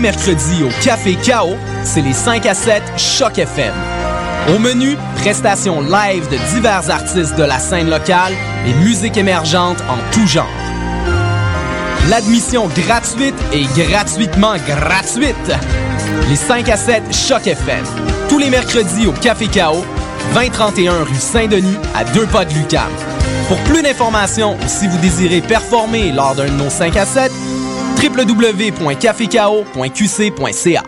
Mercredi au Café K.O., c'est les 5 à 7 Choc FM. Au menu, prestations live de divers artistes de la scène locale et musique émergente en tout genre. L'admission gratuite et gratuitement gratuite. Les 5 à 7 Choc FM. Tous les mercredis au Café K.O., 2031 rue Saint-Denis, à 2 pas de l'UQAM. Pour plus d'informations ou si vous désirez performer lors d'un de nos 5 à 7, www.cafeko.qc.ca.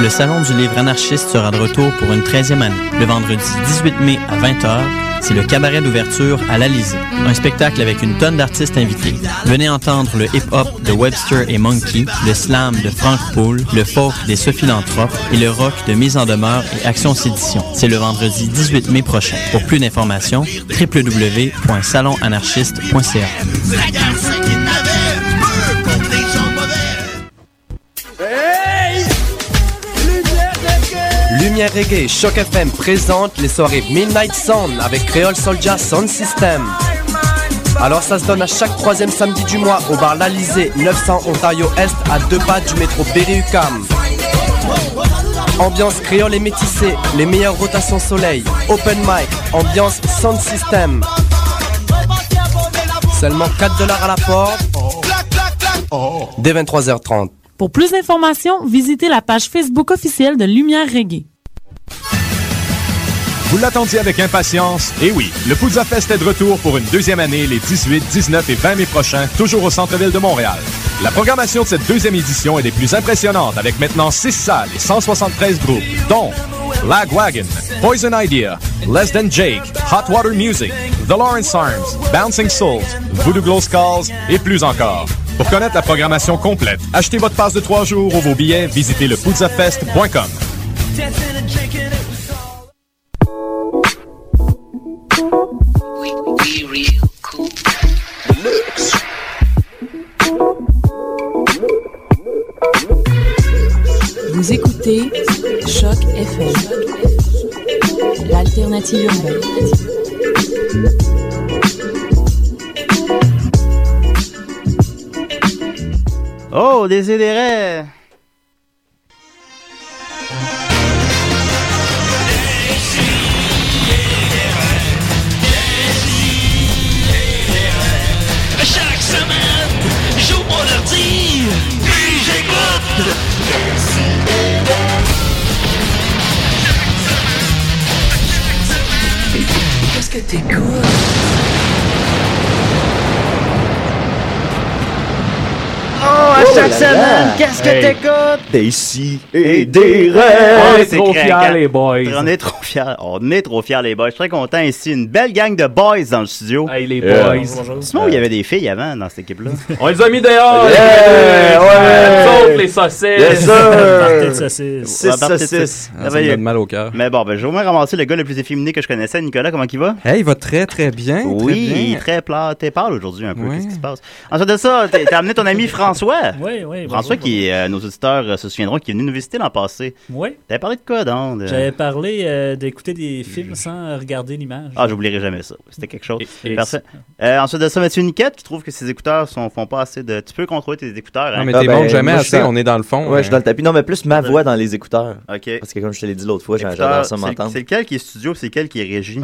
Le Salon du livre anarchiste sera de retour pour une 13e année. Le vendredi 18 mai à 20h, c'est le cabaret d'ouverture à l'Alizé. Un spectacle avec une tonne d'artistes invités. Venez entendre le hip-hop de Webster et Monkey, le slam de Frank Poole, le folk des sophilanthropes et le rock de Mise en demeure et Action Sédition. C'est le vendredi 18 mai prochain. Pour plus d'informations, www.salonanarchiste.ca. Lumière Reggae et Choc FM présente les soirées Midnight Sound avec Créole Soldier Sound System. Alors ça se donne à chaque 3e samedi du mois au bar L'Alizé, 900 Ontario-Est, à 2 pas du métro Berri-UQAM. Ambiance créole et métissée, les meilleures rotations soleil, open mic, ambiance Sound System. Seulement 4$ à la porte, dès 23h30. Pour plus d'informations, visitez la page Facebook officielle de Lumière Reggae. Vous l'attendiez avec impatience? Eh oui, le Pouzza Fest est de retour pour une 2e année les 18, 19 et 20 mai prochains, toujours au centre-ville de Montréal. La programmation de cette 2e édition est des plus impressionnantes, avec maintenant 6 salles et 173 groupes, dont Lagwagon, Poison Idea, Less Than Jake, Hot Water Music, The Lawrence Arms, Bouncing Souls, Voodoo Glow Skulls et plus encore. Pour connaître la programmation complète, achetez votre passe de 3 jours ou vos billets, visitez le pouzzafest.com. Vous écoutez Choc FM, l'alternative urbaine. Oh, désidéré! Chaque semaine, j'ouvre mon ordi, puis j'écoute désidéré. Qu'est-ce que t'écoutes? Oh, à oh chaque semaine, qu'est-ce que t'écoutes? Des si et des rêves. On est trop fiers, les boys. On est trop fiers, les boys. Je suis très content ici. Une belle gang de boys dans le studio. Hey, les boys. C'est moi où il y avait des filles avant dans cette équipe-là. On les a mis dehors. Yeah, ouais. Les et saucisses. Yes, sir! Saucisses. Ça me donne mal au cœur. Mais bon, ben, j'ai au moins ramassé le gars le plus efféminé que je connaissais. Nicolas, comment il va? Hey, il va très, très bien. Oui, très plat. T'es pâle aujourd'hui un peu. Oui. Qu'est-ce qui se passe? Ensuite de ça, t'as amené ton ami François. Oui, oui. François qui, nos auditeurs se souviendront, qui est venu nous visiter l'an passé. Oui. T'avais parlé de quoi, donc? J'avais parlé d'écouter des films sans regarder l'image. Ah, j'oublierai jamais ça. C'était quelque chose. Ensuite de ça, Mathieu Niquette qui trouve que ses écouteurs font pas assez de... Tu peux contrôler tes écouteurs. Hein? Non, mais t'es bon jamais moi, assez, on est dans le fond. Ouais, je suis dans le tapis. Non, mais plus ma voix dans les écouteurs. OK. Parce que comme je te l'ai dit l'autre fois, j'adore ça m'entendre. C'est lequel qui est studio, c'est lequel qui est régie?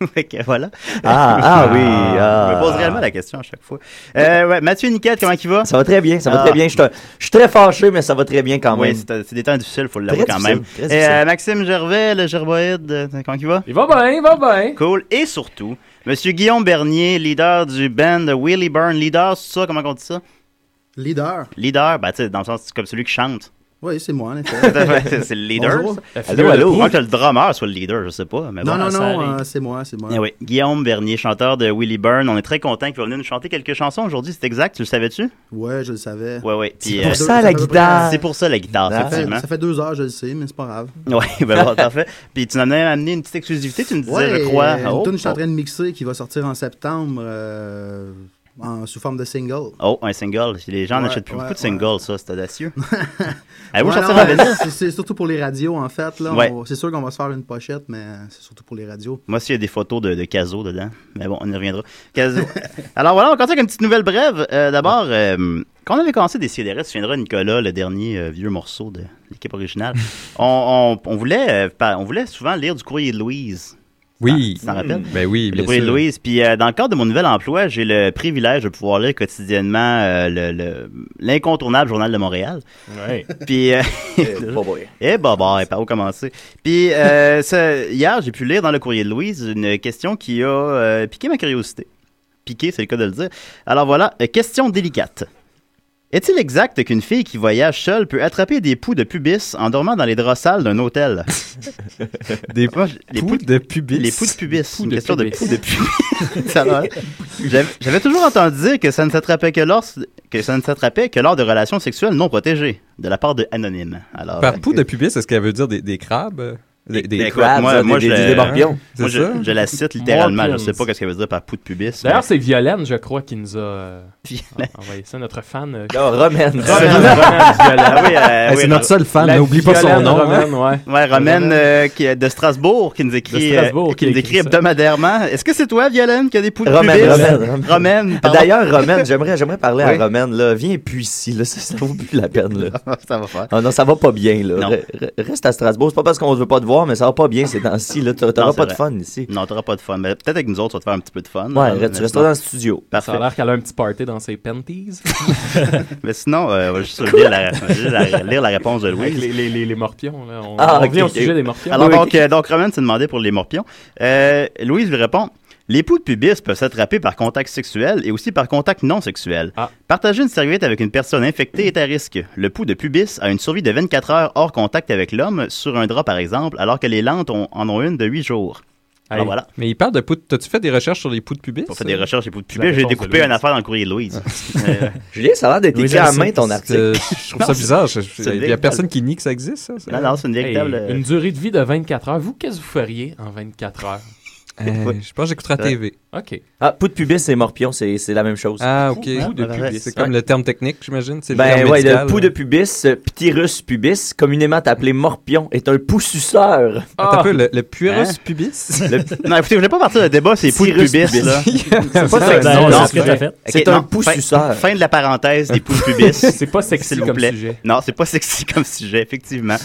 OK, voilà. Oui. Je me pose réellement la question à chaque fois. Mathieu Niquette, comment il va? Ça va très bien, ça va très bien. Je suis très fâché, mais ça va très bien quand même. Oui, c'est des temps difficiles, il faut l'avouer quand même. Maxime Gervais, le gerboïde, comment il va? Il va bien. Cool. Et surtout, Monsieur Guillaume Bernier, leader du band Willy Byrne. Leader, c'est ça? Comment on dit ça? Leader, ben tu sais, dans le sens comme celui qui chante. Oui, c'est moi, en effet. C'est le leader. Allô. Moi, que le drummer soit le leader, je sais pas. Mais c'est moi. Oui. Guillaume Bernier, chanteur de Willy Byrne. On est très content qu'il va venir nous chanter quelques chansons aujourd'hui. C'est exact, tu le savais-tu? Oui, je le savais. Oui. C'est pour ça la guitare. C'est pour ça la guitare, effectivement. Ça fait 2 heures, je le sais, mais c'est pas grave. Oui, ben bon, parfait. Puis tu en as amené une petite exclusivité, tu me disais, je crois. Une tune que je suis en train de mixer qui va sortir en septembre. Sous forme de single. Oh, un single. Les gens n'achètent plus beaucoup de singles, ça, c'est audacieux. C'est surtout pour les radios, en fait. Là, c'est sûr qu'on va se faire une pochette, mais c'est surtout pour les radios. Moi, s'il y a des photos de Caso dedans, mais bon, on y reviendra. Caso. Alors voilà, on commence avec une petite nouvelle brève. D'abord, quand on avait commencé des CDRS, tu viendras, Nicolas, le dernier vieux morceau de l'équipe originale, on voulait souvent lire du courrier de Louise. Oui. Tu t'en rappelles? Ben oui, bien sûr. Louise. Puis dans le cadre de mon nouvel emploi, j'ai le privilège de pouvoir lire quotidiennement l'incontournable Journal de Montréal. Oui. Puis... par où commencer? Puis hier, j'ai pu lire dans le courrier de Louise une question qui a piqué ma curiosité. Piqué, c'est le cas de le dire. Alors voilà, question délicate. Est-il exact qu'une fille qui voyage seule peut attraper des poux de pubis en dormant dans les draps sales d'un hôtel? Les poux de pubis. Une question de poux de pubis. J'avais toujours entendu dire que ça ne s'attrapait que lors de relations sexuelles non protégées, de la part de Anonyme. Alors, par poux de pubis, est-ce qu'elle veut dire des crabes? Des crabes, des morpions. Moi, je la cite littéralement. Je ne sais pas ce qu'elle veut dire par poux de pubis. D'ailleurs, c'est Violaine, je crois, qui nous a envoyé ça. Notre fan. Romaine. C'est notre seule fan. N'oublie pas son nom. Romaine, Romaine de Strasbourg qui nous écrit hebdomadairement. Est-ce que c'est toi, Violaine, qui a des poux de pubis? Romaine. D'ailleurs, Romaine, j'aimerais parler à Romaine. Viens, puis ici. Ça ne vaut plus la peine. Ça va faire. Non, ça va pas bien. Reste à Strasbourg. C'est pas parce qu'on ne veut pas de voir, mais ça va pas bien ces temps-ci. T'auras pas de fun ici. Non, t'auras pas de fun. Mais peut-être avec nous autres, tu vas te faire un petit peu de fun. Tu resteras dans le studio. Parfait. Ça a l'air qu'elle a un petit party dans ses panties. Mais sinon, on va juste lire la réponse de Louis. Avec les morpions, là. On revient au sujet des morpions. Alors, donc Romaine s'est demandé pour les morpions. Louise lui répond. Les poux de pubis peuvent s'attraper par contact sexuel et aussi par contact non sexuel. Partager une serviette avec une personne infectée est à risque. Le poux de pubis a une survie de 24 heures hors contact avec l'homme, sur un drap par exemple, alors que les lentes en ont une de 8 jours. Alors, voilà. Mais il parle de poux de... T'as-tu fait des recherches sur les poux de pubis? J'ai fait des recherches sur les poux de pubis. J'ai découpé une affaire dans le courrier de Louise. Julien, ça a l'air d'être écrit à main ton article. Je trouve ça bizarre. Il n'y a personne qui nie que ça existe, ça. Non, c'est une véritable... Une durée de vie de 24 heures. Vous, qu'est-ce que vous feriez en 24 heures? Je pense que j'écouterai la TV. OK. Poux de pubis et morpion, c'est la même chose. Ah, OK. Poux de pubis. C'est comme le terme technique, j'imagine. Le poux de pubis, ptyrus pubis, communément appelé morpion, est un poux suceur. Attends un peu, le ptyrus pubis? Non, écoutez, je voulais pas partir de débat, c'est poux de pubis, là. C'est pas ça. Non, c'est ce que t'as fait. C'est un poux suceur. Fin de la parenthèse des poux de pubis. C'est pas sexy comme sujet. Non, c'est pas sexy comme sujet, effectivement.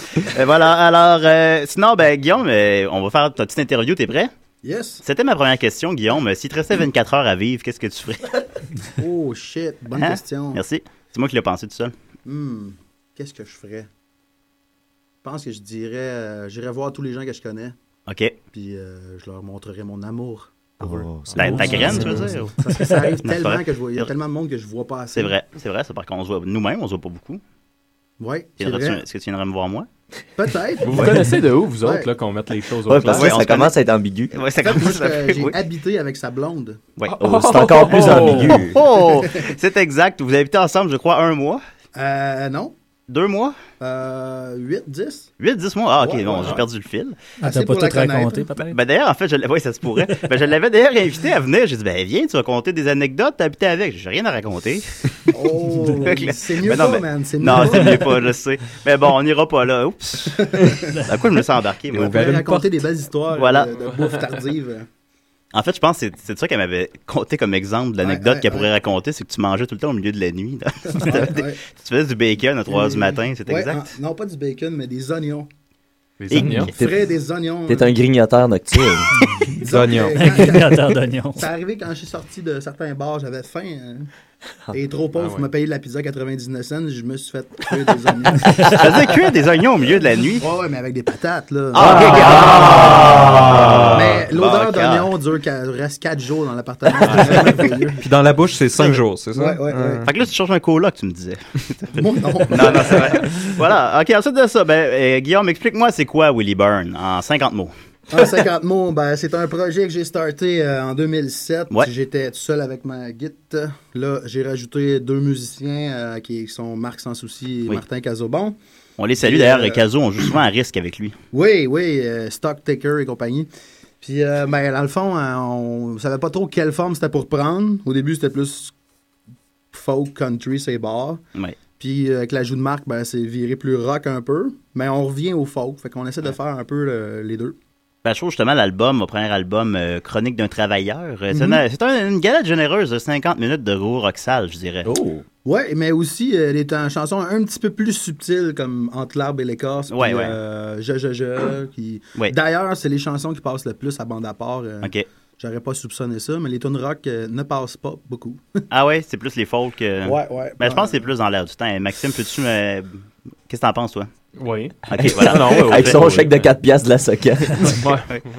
Voilà, alors, sinon, ben, Guillaume, on va faire ta petite interview, t'es prêt? Yes. C'était ma première question, Guillaume. S'il te restait 24 heures à vivre, qu'est-ce que tu ferais? Oh, shit. Bonne question. Merci. C'est moi qui l'ai pensé tout seul. Qu'est-ce que je ferais? Je pense que je dirais... j'irais voir tous les gens que je connais. OK. Puis je leur montrerais mon amour. Ta graine, tu veux dire? Parce que ça arrive tellement que je vois... Il y a tellement de monde que je vois pas assez. C'est vrai. C'est parce qu'on se voit nous-mêmes, on se voit pas beaucoup. Oui, c'est vrai. Est-ce que tu viendrais me voir moi? Peut-être. Vous connaissez de où, vous autres, là, qu'on mette les choses au clair? Parce que ça commence à être ambigu. Ouais, ça commence à être... J'ai habité avec sa blonde. Ouais. C'est encore plus ambigu. C'est exact. Vous habitez ensemble, je crois, un mois. Non. 2 mois? 8, 10. 8, 10 mois? Ah, OK, ouais, bon, ouais. J'ai perdu le fil. Ah, t'as pas tout raconté, peut-être? Ben d'ailleurs, en fait, oui, ça se pourrait. Ben, je l'avais d'ailleurs invité à venir. J'ai dit, ben viens, tu vas raconter des anecdotes, t'as habité avec. J'ai rien à raconter. Oh, c'est mieux pas, man. C'est mieux pas. Non, c'est mieux pas, je sais. Mais bon, on n'ira pas là. Oups. À quoi je me suis embarqué, moi? On peut raconter des belles histoires voilà. De bouffe tardive. En fait, je pense que c'est ça qu'elle m'avait compté comme exemple de l'anecdote qu'elle pourrait raconter, c'est que tu mangeais tout le temps au milieu de la nuit. Tu faisais du bacon à 3h du matin, c'est exact? Non, pas du bacon, mais des oignons. Des oignons? Frais des oignons. T'es un grignoteur nocturne. Des oignons. Un grignoteur d'oignons. C'est arrivé quand je suis sorti de certains bars, j'avais faim. Et trop pauvre pour me payer de la pizza à 99 cents, je me suis fait cuire des oignons. Ça veut dire cuire des oignons au milieu de la nuit? Ouais, mais avec des patates, là. Ah! Mais l'odeur d'oignon reste 4 jours dans l'appartement. Puis dans la bouche, c'est 5 jours, c'est ça? Ouais. Fait que là, tu changes un coloc, tu me disais. Moi, non. Non, c'est vrai. Voilà. OK, ensuite de ça, ben, Guillaume, explique-moi c'est quoi Willy Byrne en 50 mots? En 50 mots, ben, c'est un projet que j'ai starté en 2007. Ouais. J'étais tout seul avec ma guite. Là, j'ai rajouté 2 musiciens qui sont Marc Sans-Souci et Martin Cazobon. On les salue d'ailleurs. Cazo, on joue souvent à risque avec lui. Oui, Stock Taker et compagnie. Puis, ben, dans le fond, on savait pas trop quelle forme c'était pour prendre. Au début, c'était plus folk, country, c'est bar. Ouais. Puis avec l'ajout de Marc, ben, c'est viré plus rock un peu. Mais on revient au folk. Fait qu'on essaie de faire un peu les deux. Ben, je trouve justement l'album, mon premier album, Chronique d'un travailleur. C'est une galette généreuse de 50 minutes de gros rock sale, je dirais. Oh. Ouais, mais aussi, elle est une chanson un petit peu plus subtile, comme Entre l'arbre et l'écorce. Ouais, puis, ouais. D'ailleurs, c'est les chansons qui passent le plus à bande à part. OK. J'aurais pas soupçonné ça, mais les tunes rock ne passent pas beaucoup. Ah ouais, c'est plus les folk. Ouais. Ben, je pense que c'est plus dans l'air du temps. Et Maxime, peux-tu me... Qu'est-ce que t'en penses, toi? Oui. Okay, voilà. Avec son chèque de 4 piastres de la SOCAN.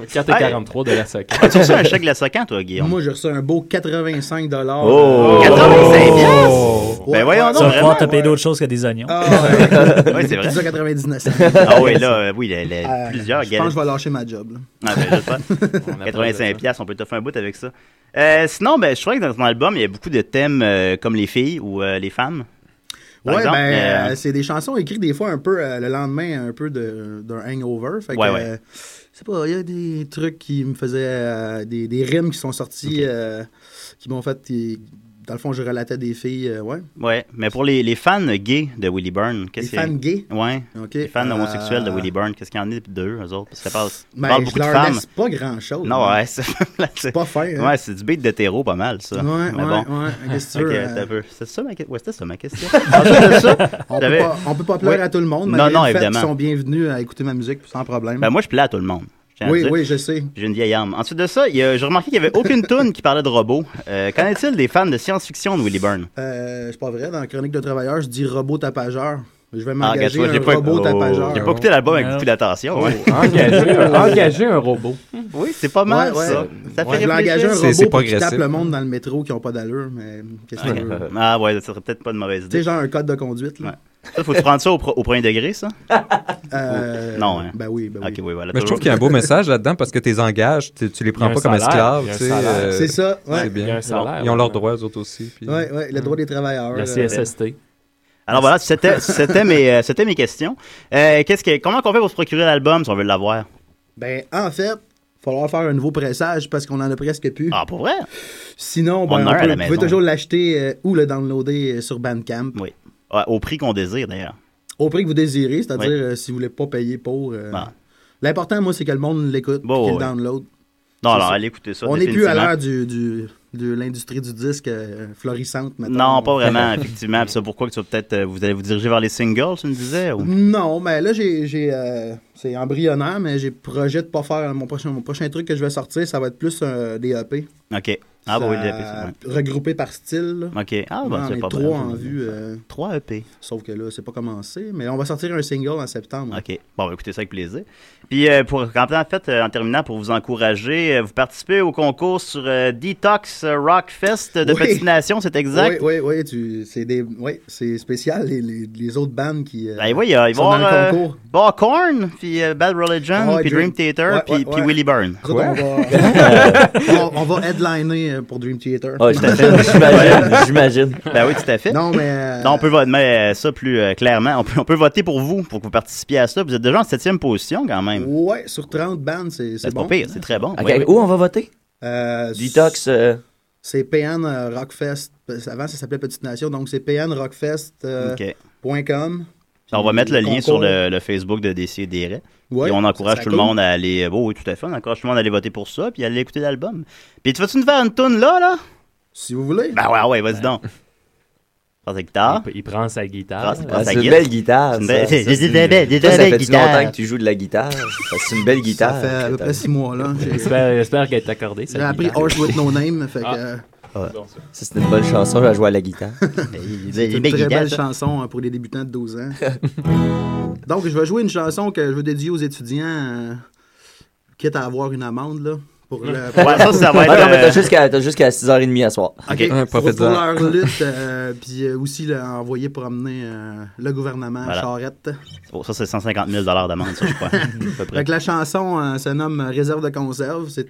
4,43 de la SOCAN. Tu reçois un chèque de la SOCAN, toi, Guillaume? Moi, j'ai reçu un beau 85 $. Oh! 85 piastres? Ben voyons donc. Tu vas pouvoir te payer d'autres choses que des oignons. Oui, c'est vrai. 99 $. Ah oui, là, oui, il y a plusieurs galettes. Je pense que je vais lâcher ma job. Ah, ben, je sais pas. 85 piastres, on peut te faire un bout avec ça. Sinon, ben, je crois que dans ton album, il y a beaucoup de thèmes comme les filles ou les femmes. Oui, ben, c'est des chansons écrites des fois un peu le lendemain, un peu d'un hangover. Fait que, c'est pas, il y a des trucs qui me faisaient, des rimes qui sont sorties, qui m'ont fait, dans le fond, je relatais des filles, Ouais, mais pour les fans gays de Willy Byrne, qu'est-ce qu'il y a? Les fans gays? Ouais, okay. Les fans homosexuels de Willy Byrne, qu'est-ce qu'il y en a d'eux, eux autres? Parce que parle beaucoup de femmes. C'est pas grand-chose. Non, ouais, c'est pas fin. Hein. Ouais, c'est du beat d'hétéro pas mal, ça. Ouais, qu'est-ce que tu veux? C'était ça ma question. On peut pas plaire à tout le monde, mais ils sont bienvenus à écouter ma musique sans problème. Ben moi, je plais à tout le monde. Oui, je sais. J'ai une vieille âme. Ensuite de ça, j'ai remarqué qu'il n'y avait aucune toune qui parlait de robots. Qu'en est-il des fans de science-fiction de Willy Byrne? C'est pas vrai. Dans la Chronique de travailleur, je dis robot tapageur. Je vais m'engager un robot tapageur. J'ai pas écouté l'album avec beaucoup d'attention. Engager un robot. Oui, c'est pas mal, ça. Ça fait réfléchir. C'est progressif. Qui tape le monde dans le métro qui n'ont pas d'allure, mais qu'est-ce que ça veut? Ah ouais, ça serait peut-être pas une mauvaise idée. Tu sais, genre un code de conduite, là. Ça, faut-tu prendre ça au premier degré, ça? Non, hein? Ben oui. Okay, oui voilà, mais je trouve qu'il y a un beau message là-dedans parce que t'es engagé, tu les prends pas comme esclaves. C'est ça, ouais. C'est bien. Ils ont leurs droits, eux autres aussi. Puis... Oui, le droit des travailleurs. La CSST. Alors voilà, c'était mes questions. Comment on fait pour se procurer l'album si on veut l'avoir? Ben, en fait, il va falloir faire un nouveau pressage parce qu'on en a presque plus. Ah, pour vrai? Sinon, on peut toujours l'acheter ou le downloader sur Bandcamp. Oui. Ouais, au prix qu'on désire, d'ailleurs. Au prix que vous désirez, c'est-à-dire si vous voulez pas payer pour... L'important, moi, c'est que le monde l'écoute et qu'il le download. Non, alors, allez écouter ça. On n'est plus à l'heure de l'industrie du disque florissante maintenant. Non, pas vraiment, effectivement. C'est pourquoi que tu vas peut-être vous allez vous diriger vers les singles, tu me disais? Ou... Non, mais là, c'est embryonnaire, mais j'ai projet de pas faire mon prochain truc que je vais sortir, ça va être plus des EP. OK. Ah oui, des EP, c'est vrai. Regroupé par style. Là. OK. Ah, bon, c'est pas vrai. 3 en vue. 3 EP. Sauf que là, c'est pas commencé, mais on va sortir un single en septembre. OK. Bon, écoutez ça avec plaisir. Puis, en terminant, pour vous encourager, vous participez au concours sur Detox Rock Fest de patination, c'est exact? Oui. C'est spécial, les autres bandes qui sont dans le concours. Bon, Korn, puis Bad Religion, puis Dream Theater, puis Willy Byrne. On va headliner... pour Dream Theater. Oui, tout à fait. J'imagine. Ben oui, tout à fait. Non, mais... Non, on peut voter ça plus clairement. On peut voter pour vous, pour que vous participiez à ça. Vous êtes déjà en 7e position, quand même. Oui, sur 30 bandes, c'est bon. C'est pas pire, c'est très bon. Okay. Oui. Où on va voter? Detox... C'est PN Rockfest. Avant, ça s'appelait Petite Nation. Donc, c'est pnrockfest.com. On va mettre le lien sur le Facebook de Décideret. Ouais, et on encourage tout le monde à aller... Oh, oui, tout à fait. On encourage tout le monde à aller voter pour ça puis à aller écouter l'album. Puis, tu vas-tu nous faire une toune là? Si vous voulez. Ben ouais, vas-y donc. Il prend sa guitare. C'est une belle guitare. Ça fait longtemps que tu joues de la guitare. C'est une belle guitare. Ça fait à peu près 6 mois. Là. J'espère qu'elle est accordée. J'ai appris Horse With No Name. Fait que... ouais. Ça, c'était une bonne chanson à jouer à la guitare. C'est une très belle chanson pour les débutants de 12 ans. Donc, je vais jouer une chanson que je veux dédier aux étudiants, quitte à avoir une amende, là. Pour ça va être... Non, mais t'as jusqu'à 6h30 à soir. OK. Pour leur lutte, puis aussi envoyer pour amener le gouvernement à Charest. Bon, ça, c'est 150 000 d'amende, ça, je crois. Donc, la chanson se nomme Réserve de conserve. Ça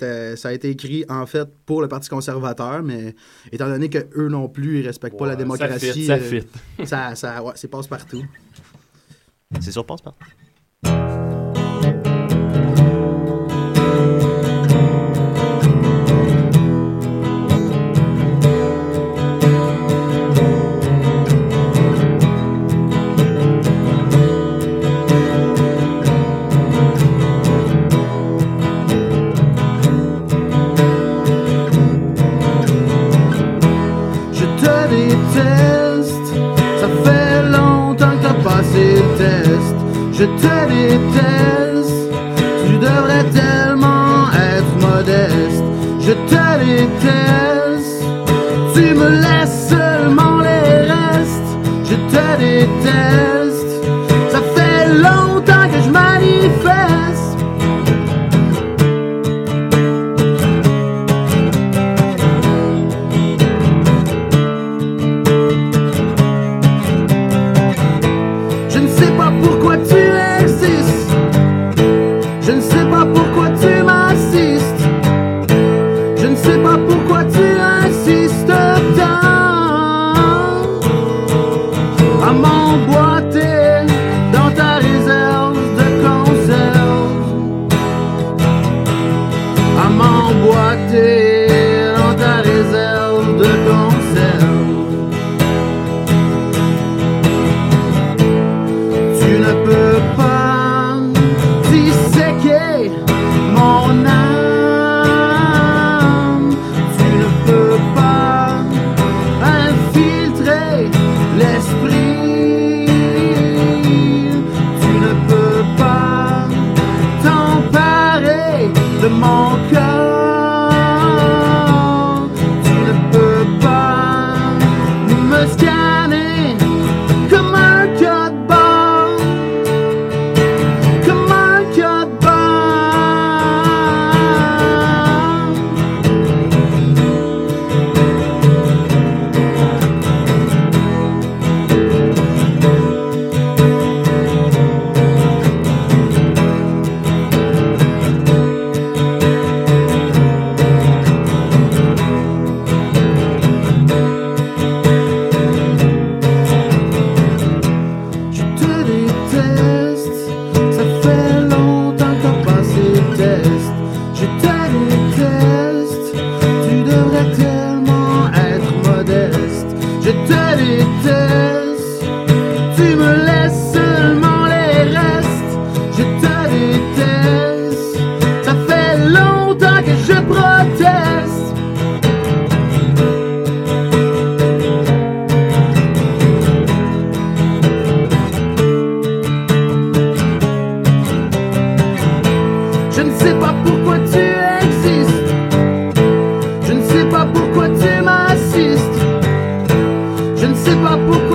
a été écrit, en fait, pour le Parti conservateur, mais étant donné qu'eux non plus, ils respectent pas la démocratie... Ça fit. C'est passe-partout. C'est sûr, passe-partout. Je te déteste, tu devrais tellement être modeste. Je te déteste, tu me laisses seulement les restes. Je te déteste, ça fait longtemps que je manifeste. Je ne sais pas pourquoi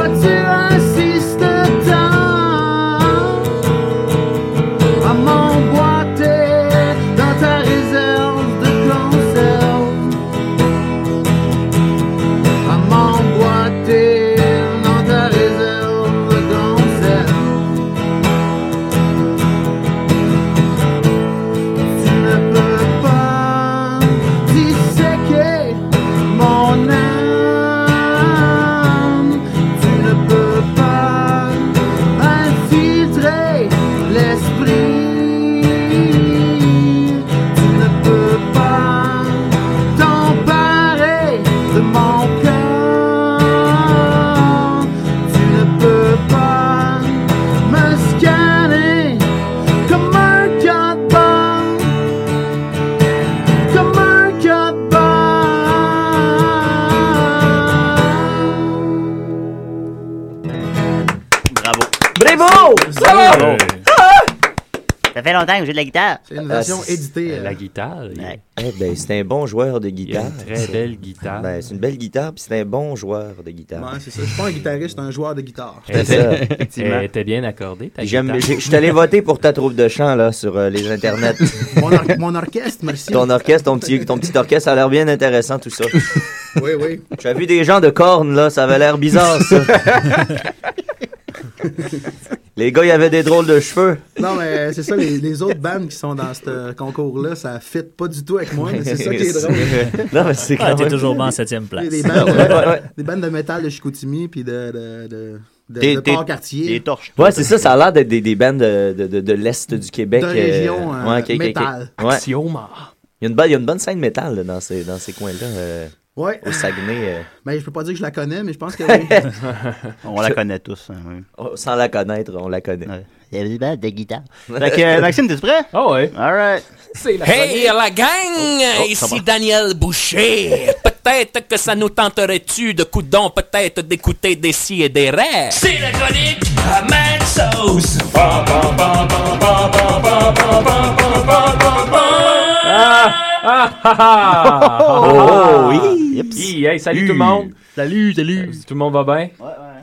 tu insistes tant. Bravo! Bravo! Ça fait longtemps que je joue de la guitare. C'est une version éditée. La guitare. Ouais. Eh ben, c'est un bon joueur de guitare. Il a une très belle guitare. Ben, c'est une belle guitare, puis c'est un bon joueur de guitare. Ouais, c'est ça. Je suis pas un guitariste, c'est un joueur de guitare. C'est ça, effectivement. Elle était bien accordée, ta guitare. Je suis allé voter pour ta troupe de chant, là, sur les internets. Mon orchestre, merci. Ton orchestre, ton petit orchestre, ça a l'air bien intéressant, tout ça. Oui, oui. J'ai vu des gens de cornes, là, ça avait l'air bizarre, ça. Les gars, ils avaient des drôles de cheveux. Non, mais c'est ça, les autres bandes qui sont dans ce concours-là, ça ne fit pas du tout avec moi, mais c'est ça qui est drôle. Non, mais c'est quand même... t'es toujours bon en 7e place. Des bandes, des bandes de métal de Chicoutimi, puis de Port-Cartier. Des torches. Ouais, c'est ça, ça a l'air d'être des bandes de l'Est du Québec. De région métal. Ouais. Axioma. Il y a une bonne scène métal là, dans ces coins-là. Ouais. Au Saguenay. Ben, je peux pas dire que je la connais, mais je pense que oui. On la connaît tous. Hein, oui. Sans la connaître, on la connaît. Ouais. Il y a des balles de guitare. Fait que, Maxime, t'es prêt? Ah oh, ouais. All right. Hey, la gang! Oh, ici Daniel Boucher. Peut-être que ça nous tenterait-tu de coudon, peut-être d'écouter des si et des rêves. C'est la chronique à Mad Sauce. Oui. Yep. Hey, salut tout le monde. Salut. Tout le monde va bien?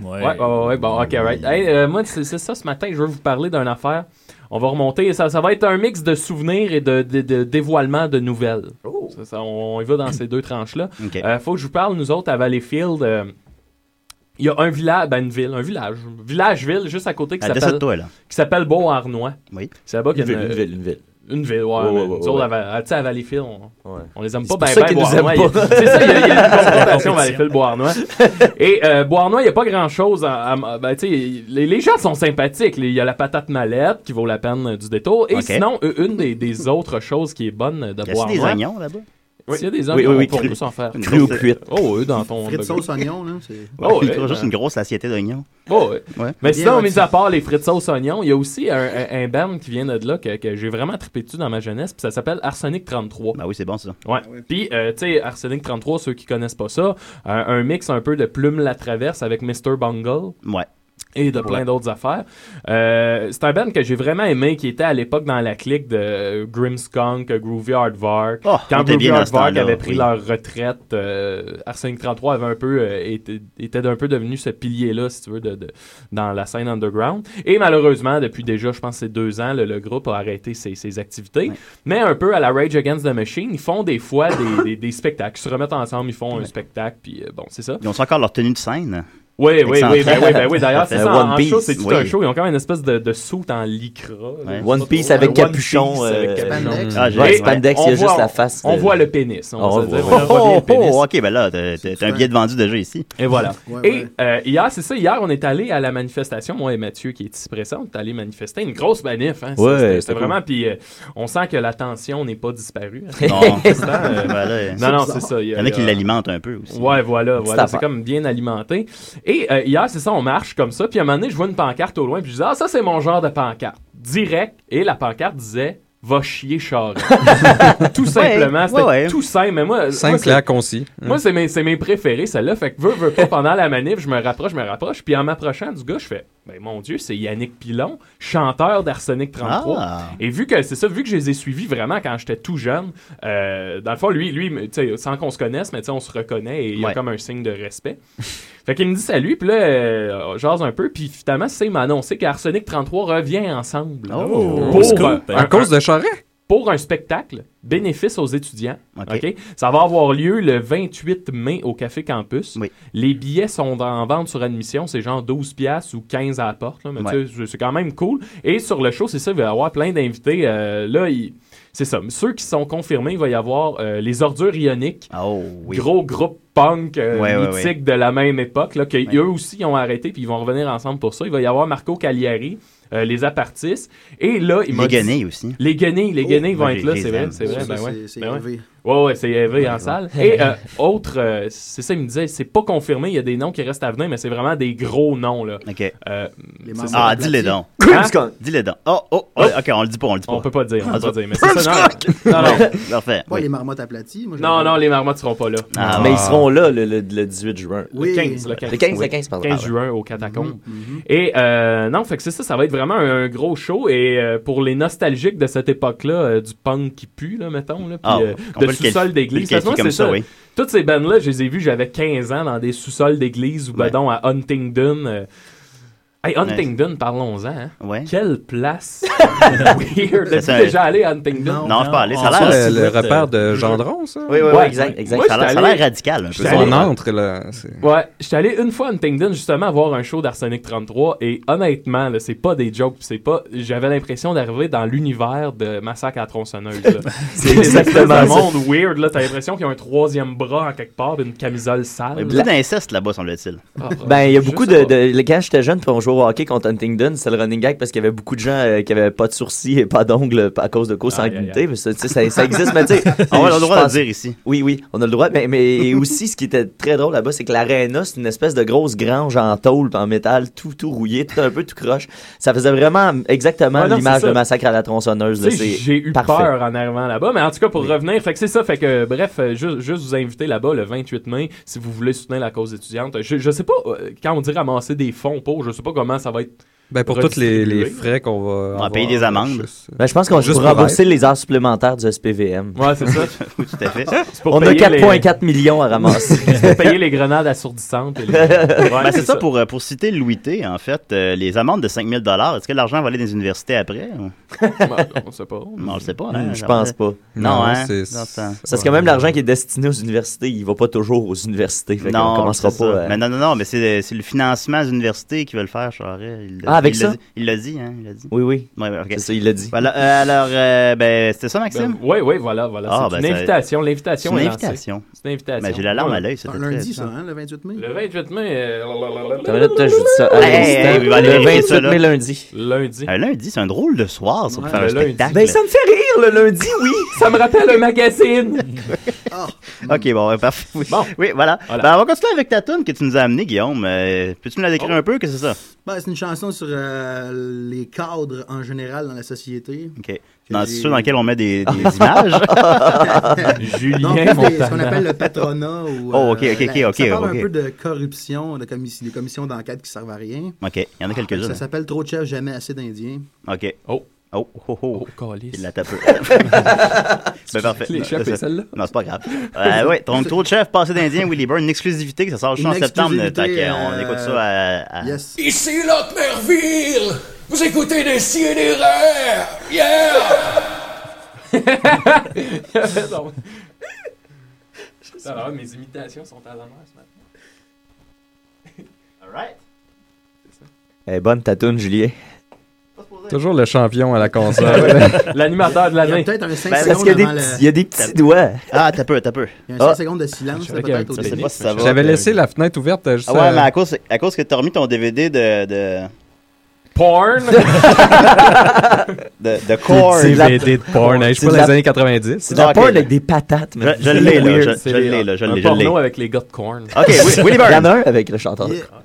Ouais. Bon, ok, right. Hey, moi, c'est ça, ce matin, je veux vous parler d'une affaire. On va remonter. Ça va être un mix de souvenirs et de dévoilement de nouvelles. Oh. On y va dans ces deux tranches-là. Okay. Faut que je vous parle, nous autres, à Valleyfield. Il y a un village, un village-ville, juste à côté, qui s'appelle Beauharnois. Oui. C'est là-bas qu'il y a une ville. Une ville, ouais. Nous autres, à Valleyfield, on les aime pas. C'est ben, Beauharnois. C'est ça, il y a une confrontation Valleyfield-Beauharnois. Et Beauharnois, il n'y a pas grand-chose. Ben, les gens sont sympathiques. Il y a la patate mallette qui vaut la peine du détour. Et sinon, une des autres choses qui est bonne de Beauharnois... Il y a des oignons là-bas? S'il y a des oignons, on peut s'en faire. Cru ou cuite. Oh, dans ton... Frites sauce oignon, là. C'est juste une grosse assiette d'oignons. Oh, ouais. Mais sinon, mis à part les frites sauce oignon, il y a aussi un band qui vient de là que j'ai vraiment trippé dessus dans ma jeunesse, puis ça s'appelle Arsenic 33. Ben oui, c'est bon, ça. Ouais. Puis, tu sais, Arsenic 33, ceux qui connaissent pas ça, un mix un peu de Plume la Traverse avec Mr. Bungle. Ouais. Et de plein d'autres affaires. C'est un band que j'ai vraiment aimé, qui était à l'époque dans la clique de Grimmskunk, Groovy Hardvark. Oh, quand Groovy Hardvark avait pris leur retraite, Arsenic 33 avait un peu, était un peu devenu ce pilier-là, si tu veux, dans la scène underground. Et malheureusement, depuis déjà, je pense, ces 2 ans, le groupe a arrêté ses activités. Ouais. Mais un peu à la Rage Against the Machine, ils font des fois des spectacles. Ils se remettent ensemble, ils font un spectacle, puis bon, c'est ça. Ils ont encore leur tenue de scène. Oui. D'ailleurs, c'est ça. En show, c'est tout un show. Ils ont quand même une espèce de soute en lycra. Ouais. One Piece avec capuchon. Spandex. Spandex, il y a juste la face. On voit le pénis. OK, ben là, t'as un billet de vendu déjà ici. Et voilà. Et hier, c'est ça. Hier, on est allé à la manifestation. Moi et Mathieu, qui est ici présent, on est allé manifester. Une grosse manif. C'était vraiment... Puis on sent que la tension n'est pas disparue. Non, c'est ça. Il y en a qui l'alimentent un peu aussi. Ouais, voilà. C'est comme bien alimenté. Et hier, c'est ça, on marche comme ça, puis à un moment donné, je vois une pancarte au loin, puis je dis « Ah, ça, c'est mon genre de pancarte. » Direct, et la pancarte disait « Va chier, Charest. » Tout simplement, c'était tout simple. Mais moi, clair, concis. Moi, c'est mes préférés, celle-là. Fait que veux pas, pendant la manif, je me rapproche, puis en m'approchant du gars, je fais « Ben, mon Dieu, c'est Yannick Pilon, chanteur d'Arsenic 33. Ah. » Et vu que je les ai suivis vraiment quand j'étais tout jeune, dans le fond, lui sans qu'on se connaisse, mais on se reconnaît, et il y a comme un signe de respect. Fait qu'il me dit salut, puis là, jase un peu, puis finalement, c'est m'annoncer qu'Arsenic 33 revient ensemble. Oh! À cause de Charest? Pour un spectacle bénéfice aux étudiants. Okay. Ça va avoir lieu le 28 mai au Café Campus. Oui. Les billets sont en vente sur admission. C'est genre 12$ ou 15$ à la porte. Là. Mais c'est quand même cool. Et sur le show, c'est ça, il va y avoir plein d'invités. C'est ça. Ceux qui sont confirmés, il va y avoir les Ordures Ioniques. Oh, oui. Gros groupe punk mythique de la même époque. Là, eux aussi, ils ont arrêté puis ils vont revenir ensemble pour ça. Il va y avoir Marco Cagliari, les Apartistes. Et là, les guenilles aussi. Les guenilles vont être là, c'est vrai. C'est vrai. Ouais, c'est élevé en salle. Et c'est ça, il me disait, c'est pas confirmé, il y a des noms qui restent à venir, mais c'est vraiment des gros noms, là. OK. Dis-les donc. Dis-les donc. OK, on le dit pas. On peut pas dire, mais c'est ça, non. Parfait. Pas les marmottes aplaties. Non, les marmottes seront pas là. Mais ils seront là le 18 juin. Le 15. Le 15 juin au Catacombe. Et non, fait que c'est ça, ça va être vraiment un gros show. Et pour les nostalgiques de cette époque-là, du punk qui pue, là, mettons, là, puis de sous-sol d'église. Façon, c'est ça. Oui. Toutes ces bandes-là, je les ai vues, j'avais 15 ans dans des sous-sols d'église ou badon à Huntingdon. Hey, Huntingdon, parlons-en. Hein? Ouais. Quelle place weird. T'es déjà allé à Huntingdon? Non, je suis pas allé. Ça a l'air le repère de Gendron, ça? Oui, exact. Ça a l'air radical un peu. On entre, là. Ouais, j'étais allé une fois à Huntingdon, justement, voir un show d'Arsenic 33, et honnêtement, là, c'est pas des jokes, c'est pas... J'avais l'impression d'arriver dans l'univers de Massacre à la tronçonneuse. C'est exactement un monde weird, là. T'as l'impression qu'il y a un troisième bras en quelque part, une camisole sale. Il y a beaucoup d'inceste là-bas, semble-t-il. Ben, il y a beaucoup de... Quand j'étais jeune, au hockey contre Huntingdon, c'est le running gag parce qu'il y avait beaucoup de gens qui n'avaient pas de sourcils et pas d'ongles à cause de consanguinité. Ça existe, mais tu sais... On a le droit de dire ici. Oui, on a le droit. Mais aussi, ce qui était très drôle là-bas, c'est que l'aréna, c'est une espèce de grosse grange en tôle, en métal, tout rouillé, tout un peu, tout croche. Ça faisait vraiment exactement l'image de Massacre à la tronçonneuse. Là, j'ai eu peur en arrivant là-bas, mais en tout cas, pour revenir, fait que c'est ça. Fait que bref, juste vous inviter là-bas le 28 mai, si vous voulez soutenir la cause étudiante. Je sais pas, quand on dit ramasser des fonds pour, je sais pas comment ça va être. Ben pour tous les frais qu'on va... On va payer des amendes. Je pense qu'on va rembourser les heures supplémentaires du SPVM. Ouais, c'est ça. Oui, tout à fait. On a 4,4 millions à ramasser. C'est pour payer les grenades assourdissantes. C'est ça, pour citer Louis T, en fait, les amendes de 5 000 $, est-ce que l'argent va aller dans les universités après? On sait pas. On le sait pas. Je pense pas. Non, hein? C'est quand même l'argent qui est destiné aux universités. Il va pas toujours aux universités. Non, on commencera pas. Non, mais c'est le financement des universités qu'ils veulent faire, Charest. Avec il ça? Il l'a dit. Oui. Ouais, okay. C'est ça, il l'a dit. Voilà. Alors, c'était ça, Maxime? Oui, voilà. C'est une invitation. L'invitation est lancée. C'est une invitation. J'ai l'alarme à l'œil. C'est un lundi, ça, hein, le 28 mai? Le 28 mai... je dis ça. Le 28 mai, lundi. Un lundi, c'est un drôle de soir, ça, pour faire un spectacle. Ben, ça me fait rire, le lundi, oui. Ça me rappelle un magazine. OK, bon, parfait. Oui, voilà. On va continuer avec ta tune que tu nous as amenée, Guillaume. Peux-tu nous la décrire un peu? Qu'est-ce que c'est ça? C'est une chanson sur les cadres en général dans la société. OK. Ceux dans lesquels on met des images. Julien ce qu'on appelle le patronat. Ou, OK. Ça parle un peu de corruption, de commissions d'enquête qui ne servent à rien. OK. Il y en a quelques-unes. Ça s'appelle « Trop de chefs, jamais assez d'Indiens ». OK. Oh, calice. Il l'a tapé. Ben parfait. Les chefs et celle-là. Non, c'est pas grave. Oui, ton trop de chef, passé d'Indien, Willy Byrne, une exclusivité que ça sort en septembre. On écoute ça à... Yes. Ici, Lotte Merville. Vous écoutez des si et des rares. Yeah! Alors, mes imitations sont à l'honneur ce matin. All right. C'est ça. Bonne tatoune, Julien. Toujours le champion à la console. L'animateur de l'année. Il y a peut-être un 5 secondes avant le... Il y a des petits doigts. T'as peu. Il y a un 5 secondes de silence. J'avais laissé la fenêtre ouverte juste avant. Mais à cause que t'as remis ton DVD de... Porn? de corn. C'est DVD de porn. Je sais pas, les années 90. C'est de la porn avec des patates. Je l'ai, là. Un porno avec les gars de corn. OK, Willy Byrne. Il y en a un avec le chanteur de corn.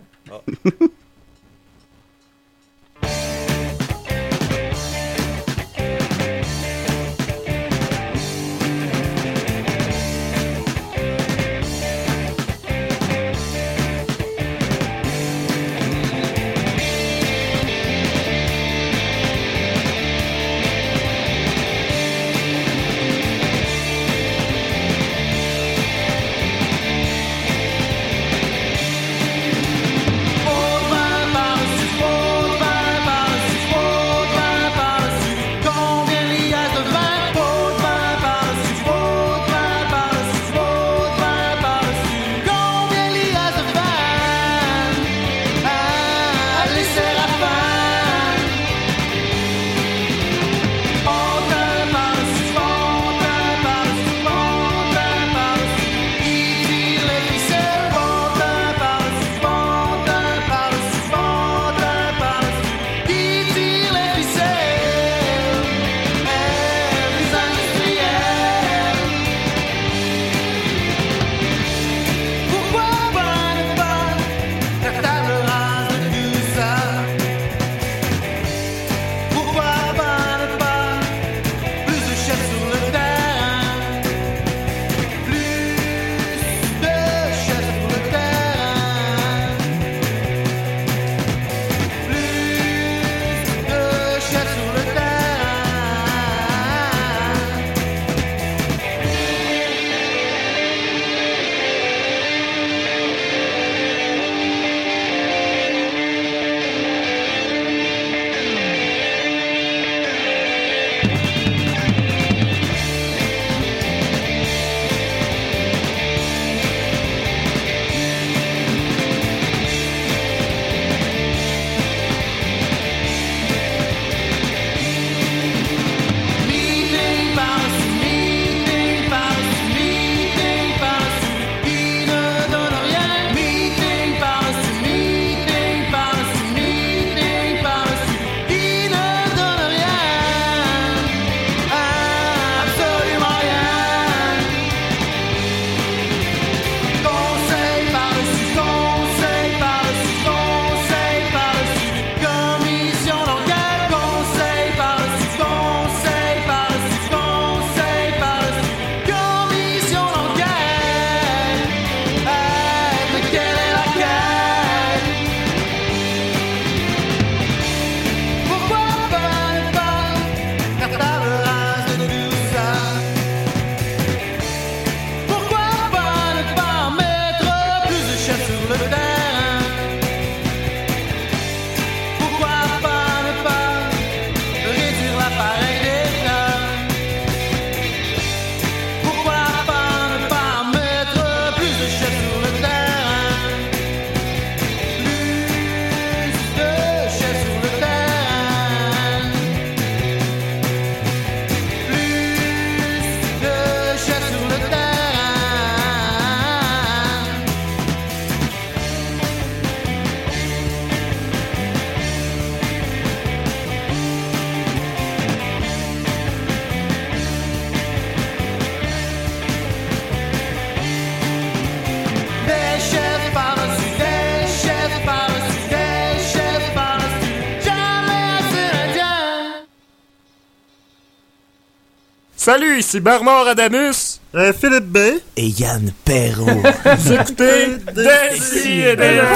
Salut, ici Bernard Adamus, Philippe B. et Yann Perrault. Vous écoutez Décidément.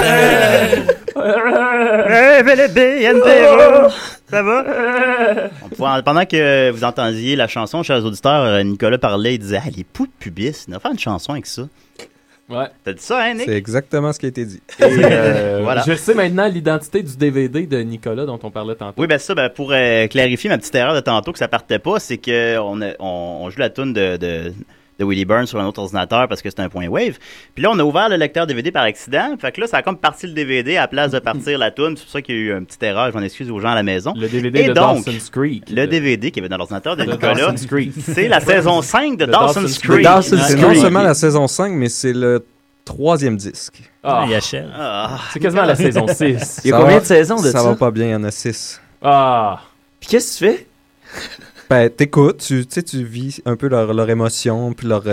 Philippe B, Yann Perrault, ça va? Pendant que vous entendiez la chanson, chers auditeurs, Nicolas parlait, il disait « Ah, les poux de pubis, on va faire une chanson avec ça. » Ouais. T'as dit ça, hein, Nick? C'est exactement ce qui a été dit. Et voilà. Je sais maintenant l'identité du DVD de Nicolas dont on parlait tantôt. Oui, ben ça, ben, pour clarifier ma petite erreur de tantôt que ça partait pas, c'est qu'on joue la toune de Willy Byrne sur un autre ordinateur parce que c'est un point wave. Puis là, on a ouvert le lecteur DVD par accident. Fait que là, ça a comme parti le DVD à la place de partir la toune. C'est pour ça qu'il y a eu une petite erreur. Je m'en excuse aux gens à la maison. Le DVD et de donc, Dawson's Creek. Le DVD qui avait dans l'ordinateur de Nicolas. C'est la saison 5 de Dawson's Creek. C'est non seulement la saison 5, mais c'est le 3e disque. Ah, IHL. Ah. C'est quasiment la saison 6. Il y a combien de saisons de ça? Ça va pas bien, il y en a 6. Ah. Puis qu'est-ce que tu fais? Ben, t'écoutes, tu vis un peu leur émotion, puis leur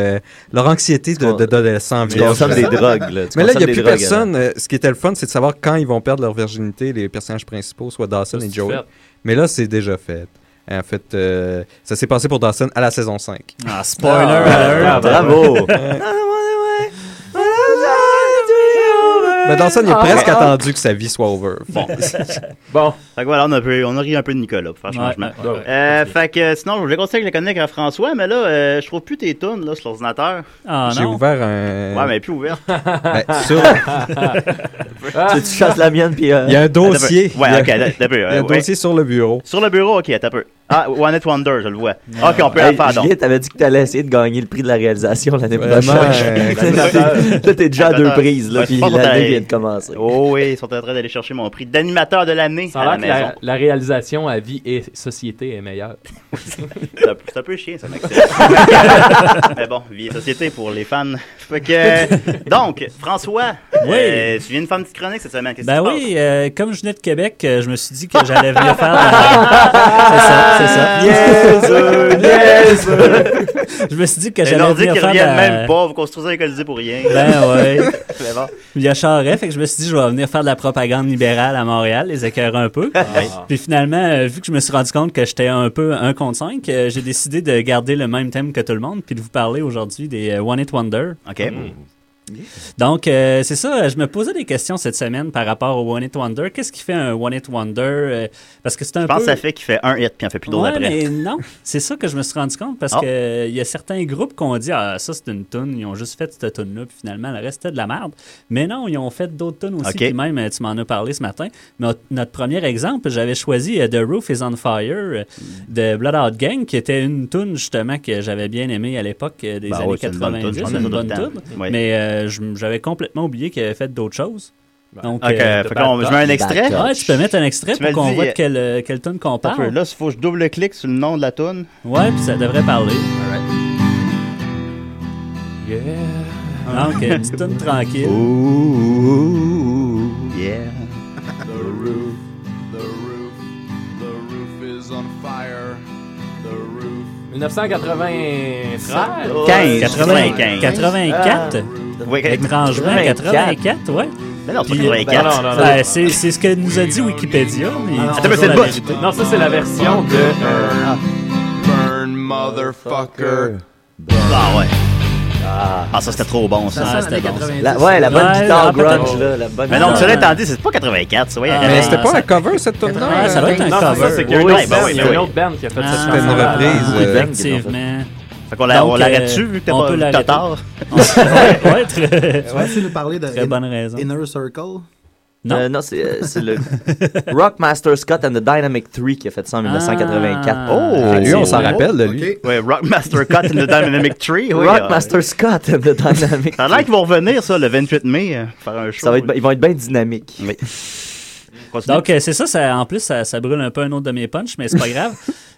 anxiété d'adolescent. Tu consommes des drogues, là. Mais là, il n'y a plus personne. Ce qui était le fun, c'est de savoir quand ils vont perdre leur virginité, les personnages principaux, soit Dawson et Joey. Mais là, c'est déjà fait. En fait, ça s'est passé pour Dawson à la saison 5. Ah, spoiler alert! Bravo! Mais Dawson, il a presque attendu que sa vie soit over. Bon. Fait que voilà, on a ri un peu de Nicolas pour faire changement. Fait que sinon, je voulais conseiller que je le connecte à François, mais là, je trouve plus tes tunes là, sur l'ordinateur. Ah, j'ai ouvert un... Ouais, mais plus ouvert. Ben, sûr. Tu chasses la mienne, puis... Il y a un dossier. Ouais, OK, t'as peu. Il y a un dossier sur le bureau. Sur le bureau, OK, t'as peu. Ah, One It Wonder, je le vois. Yeah. OK, on peut la faire, donc. Julien, t'avais dit que t'allais essayer de gagner le prix de la réalisation l'année prochaine. Là, t'es déjà à deux prises, là, puis l'année vient de commencer. Oh oui, ils sont en train d'aller chercher mon prix d'animateur de l'année à la maison. La réalisation à vie et société est meilleure. C'est un peu chiant, ça, Maxime. Mais bon, vie et société pour les fans. Fait que, donc, François, tu viens de faire une petite chronique cette semaine. Qu'est-ce que tu penses? Ben oui, comme je venais de Québec, je me suis dit que j'allais venir faire... C'est ça. C'est ça. Yes! Je me suis dit que j'allais venir faire... Les Nordiques, ils reviennent même pas. Vous construisez un colisée pour rien. Ben ouais. Mais bon. Il y a Charest, fait que je me suis dit, je vais venir faire de la propagande libérale à Montréal, les écœurer un peu. Ah. Puis finalement, vu que je me suis rendu compte que j'étais un peu 1 contre 5, j'ai décidé de garder le même thème que tout le monde, puis de vous parler aujourd'hui des One It Wonder. OK. Donc, c'est ça, je me posais des questions cette semaine par rapport au One It Wonder. Qu'est-ce qui fait un One It Wonder? Parce que c'est un je pense que ça fait qu'il fait un hit puis on fait plus d'autres après. Mais non, c'est ça que je me suis rendu compte parce que il y a certains groupes qu'on dit « Ah, ça c'est une toune, ils ont juste fait cette toune-là puis finalement le reste c'était de la merde. » Mais non, ils ont fait d'autres tounes aussi. Puis même, tu m'en as parlé ce matin. Mais notre premier exemple, j'avais choisi « The Roof is on Fire » de Bloodhound Gang qui était une toune justement que j'avais bien aimée à l'époque des années 90. C'est une bonne toune. Mais j'avais complètement oublié qu'il avait fait d'autres choses. Donc, OK, je mets un extrait. Ouais, tu peux mettre un extrait pour qu'on voit de quelle tune qu'on parle. Là, il faut que je double-clique sur le nom de la tune. Ouais, puis ça devrait parler. All right. Yeah. Ah, OK, une petite tune tranquille. Ooh, yeah. The roof is on fire. 1994. Oui, étrangement, 84, ouais. Mais non, c'est 84. Ben, c'est ce que nous a dit Wikipédia. Mais attends, mais c'est le bout. Non, ça, c'est la version de... Burn, motherfucker. Ah, ouais. Ah, ça, c'était trop bon, ça. Ah, c'était bon. Ouais, la bonne guitare grunge, là. La bonne mais non, tu l'as entendu, c'est pas 84, ça. Mais c'était pas un cover, cette tournée? Ça doit être un cover. C'est une autre band qui a fait ça. C'était une reprise. Effectivement. Fait qu'on l'arrête-tu, vu que t'es pas tard? Ouais, très... Tu vas essayer de parler de Inner Circle? Non, non c'est le Rockmaster Scott and the Dynamic Three qui a fait ça en 1984. Oh, lui, on s'en rappelle de lui. Okay. Oui, Rockmaster Scott and the Dynamic Three. Oui, Rockmaster Scott and the Dynamic Three. Ça a l'air qu'ils vont revenir, ça, le 28 mai, faire un show. Ils vont être bien dynamiques. Oui. Donc, c'est ça, en plus, ça brûle un peu un autre de mes punchs, mais c'est pas grave.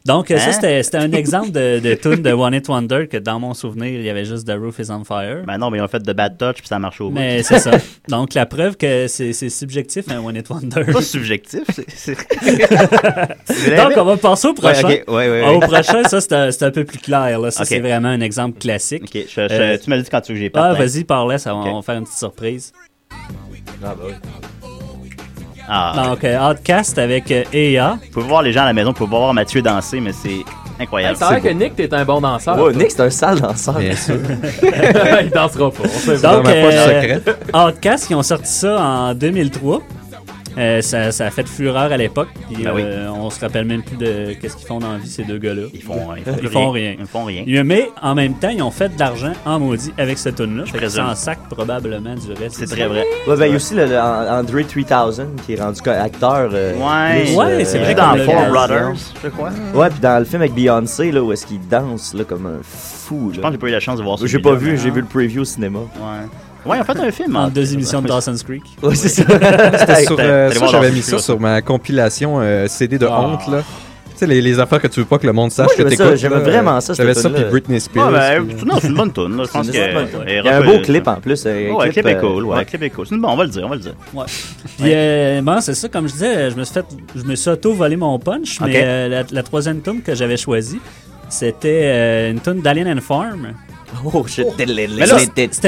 Donc, ça, c'était un exemple de tune de One It Wonder que dans mon souvenir, il y avait juste The Roof is on Fire. Ben non, mais ils ont fait de Bad Touch puis ça marche au bout. Mais c'est ça. Donc, la preuve que c'est subjectif, un One It Wonder. C'est pas subjectif. Donc, on va passer au prochain. Ouais, okay. Ouais. Au prochain, ça, c'est un peu plus clair. Là. Ça, c'est vraiment un exemple classique. Okay. Tu me le dis quand tu veux que j'ai pas. Ah, vas-y, parle-là, on va faire une petite surprise. Ah, bah oui. Ah. Donc, OutKast avec EA. Vous pouvez voir les gens à la maison, vous pouvez voir Mathieu danser, mais c'est Incroyable. C'est vrai que Nick, t'es un bon danseur. Ouais, Nick, c'est un sale danseur. Bien sûr. Il dansera pas. C'est donc, OutKast, ils ont sorti ça en 2003. Ça a fait fureur à l'époque. Puis, on se rappelle même plus de qu'est-ce qu'ils font dans la vie, ces deux gars-là. Ils font rien. Mais en même temps, ils ont fait de l'argent en maudit avec cette tune-là. Fait que c'est en sac probablement du reste. C'est très vrai. Ouais, ben, il y a aussi le André 3000 qui est rendu acteur. C'est vrai. Dans le Four Brothers, je crois. Ouais, puis dans le film avec Beyoncé, là, où est-ce qu'il danse là, comme un fou. Là. Je pense que j'ai pas eu la chance de voir ça. J'ai pas vu, j'ai vu le preview au cinéma. Ouais. Ouais, on fait un film. En deux émissions de Dawson's Creek. Ouais, c'est ça. C'était sur, ça j'avais mis ça sur ma compilation CD de honte, là. Tu sais, les affaires que tu veux pas que le monde sache que t'écoutes. J'aimais vraiment ça, j'avais ça, puis Britney Spears. Ouais, ben, non, c'est une bonne tune. Je pense que... Il y a un beau clip, en plus. Le clip est cool. Ouais, le clip est cool. Bon, on va le dire. Ouais. Puis, bon, c'est ça, comme je disais, je me suis auto-volé mon punch, mais la troisième tune que j'avais choisie, c'était une tune d'Alien Ant Farm. Oh, c'était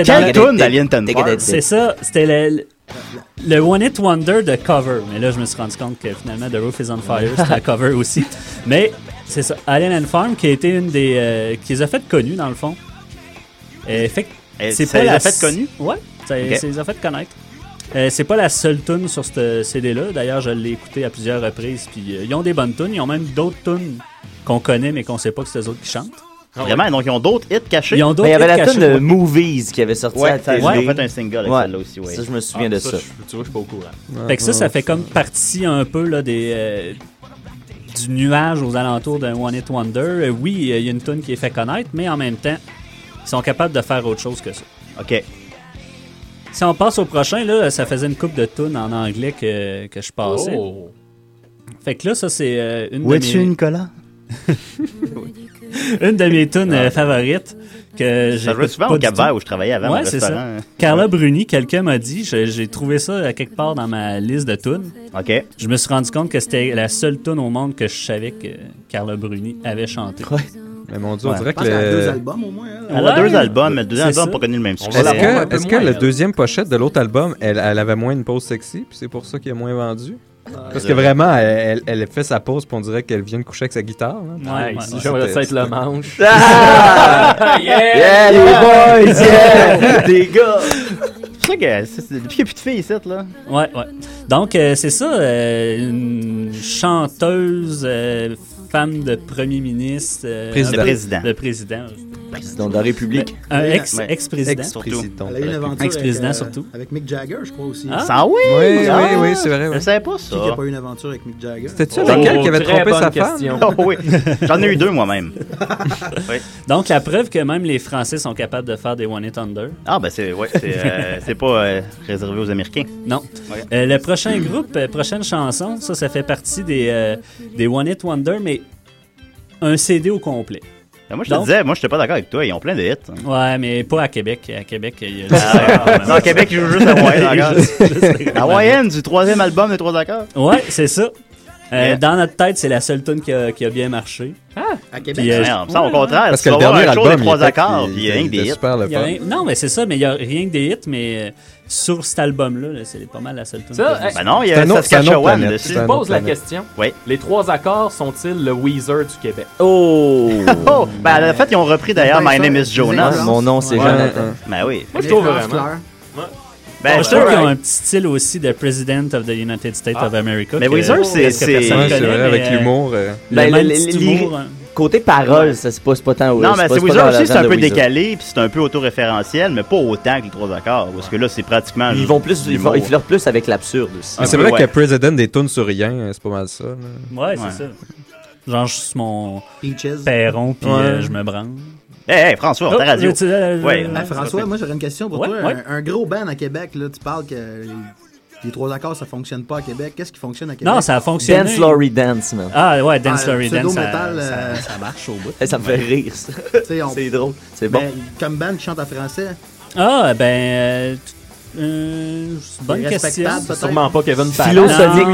quelle tune d'Alien Ant Farm? C'est ça, c'était le One Hit Wonder de cover. Mais là, je me suis rendu compte que finalement, The Roof is on Fire, c'était la cover aussi. Mais c'est ça, Alien Ant Farm qui a été une des... qui les a fait connues, dans le fond. Ça les a fait connues? Ouais, ça les a fait connaître. C'est pas la seule tune sur ce CD-là. D'ailleurs, je l'ai écouté à plusieurs reprises. Puis ils ont des bonnes tunes. Ils ont même d'autres tunes qu'on connaît, mais qu'on sait pas que c'est eux autres qui chantent. Vraiment, donc ils ont d'autres hits cachés. Il y avait la tune de Movies qui avait sorti à la télé. Ils ont fait un single avec celle-là aussi. Ouais. Ça, je me souviens de ça. Tu vois, je suis pas au courant. Fait que ça fait comme partie un peu là, du nuage aux alentours d'un One Hit Wonder. Oui, il y a une tune qui est fait connaître, mais en même temps, ils sont capables de faire autre chose que ça. OK. Si on passe au prochain, là, ça faisait une coupe de tunes en anglais que je passais. Oh. Fait que là, ça, c'est une de mes... Nicolas? Une de mes tunes favorites que j'ai. Ça jouait souvent au Cap-Vert où je travaillais avant. Ouais, c'est ça. Carla Bruni, quelqu'un m'a dit, j'ai trouvé ça à quelque part dans ma liste de tunes. OK. Je me suis rendu compte que c'était la seule tune au monde que je savais que Carla Bruni avait chantée. Ouais. Mais mon Dieu, on dirait que elle a deux albums au moins. Elle a deux albums, mais le deuxième album n'a pas connu le même succès. Est-ce que la deuxième pochette de l'autre album, elle avait moins une pause sexy, puis c'est pour ça qu'il est moins vendu? Parce que vraiment, elle fait sa pause puis on dirait qu'elle vient de coucher avec sa guitare. Là. Ouais, j'aimerais ça être le manche. Ah! Yeah, les boys! Yeah! Des gars! C'est vrai que depuis qu'il n'y a plus de filles ici, là. Ouais. Donc, c'est ça, une chanteuse, femme de premier ministre. Président de la République. Ex-président. Elle a eu une aventure avec Mick Jagger, je crois aussi. Ah, ça, oui, c'est vrai. Je ne savais pas ça. Qui n'a pas eu une aventure avec Mick Jagger? C'était-tu quelqu'un qui avait trompé sa femme? Oh, oui. J'en ai eu deux moi-même. Oui. Donc, la preuve que même les Français sont capables de faire des One Hit Wonder. Ah, ben c'est pas réservé aux Américains. Non. Ouais. Le prochain groupe, prochaine chanson, ça fait partie des One Hit Wonder, mais un CD au complet. Moi, je te disais, moi, je n'étais pas d'accord avec toi. Ils ont plein de hits. Ouais, mais pas à Québec. À Québec, il y a... non, à Québec, ils jouent juste à Wayne. À Wayne, du troisième album des trois accords. Ouais, c'est ça. Dans notre tête, c'est la seule tune qui a bien marché. Ah, à Québec. Puis, ça, au contraire, parce que le dernier album, des trois accords, puis il y a rien que des hits. Non, mais c'est ça, mais il y a rien que des hits, mais sur cet album-là, là, c'est pas mal la seule tune. Ben non, il y a Saskatchewan dessus. Je pose la question. Oui. Les trois accords sont-ils le Weezer du Québec? Oh! Ben en fait, ils ont repris d'ailleurs My Name is Jonas. Mon nom, c'est Jonathan. Ben oui. Moi, je trouve vraiment. Ben, je trouve qu'ils ont un petit style aussi de President of the United States of America. Mais Weezer, c'est vrai, avec l'humour. Côté paroles, ça se passe pas tant. Non, mais c'est Weezer aussi, c'est un peu décalé, puis c'est un peu autoréférentiel, mais pas autant que les trois accords. Parce que là, c'est pratiquement. Ils flirtent plus avec l'absurde aussi. C'est vrai que President des tunes sur rien, c'est pas mal ça. Ouais, c'est ça. Genre, je suis sur mon perron, puis je me branle. Hey, François, ta radio. François, moi, j'aurais une question pour toi. Un gros band à Québec, là, tu parles que les trois accords, ça fonctionne pas à Québec. Qu'est-ce qui fonctionne à Québec? Non, ça a fonctionné. Dance Laurie Dance, man. Ah, ouais, Dance Laurie Dance. Ça marche au bout. Ça me fait rire, ça. C'est drôle. C'est bon. Comme band qui chante en français. Ah, ben. Bonne question. Sûrement pas Kevin Parent. Philosonic.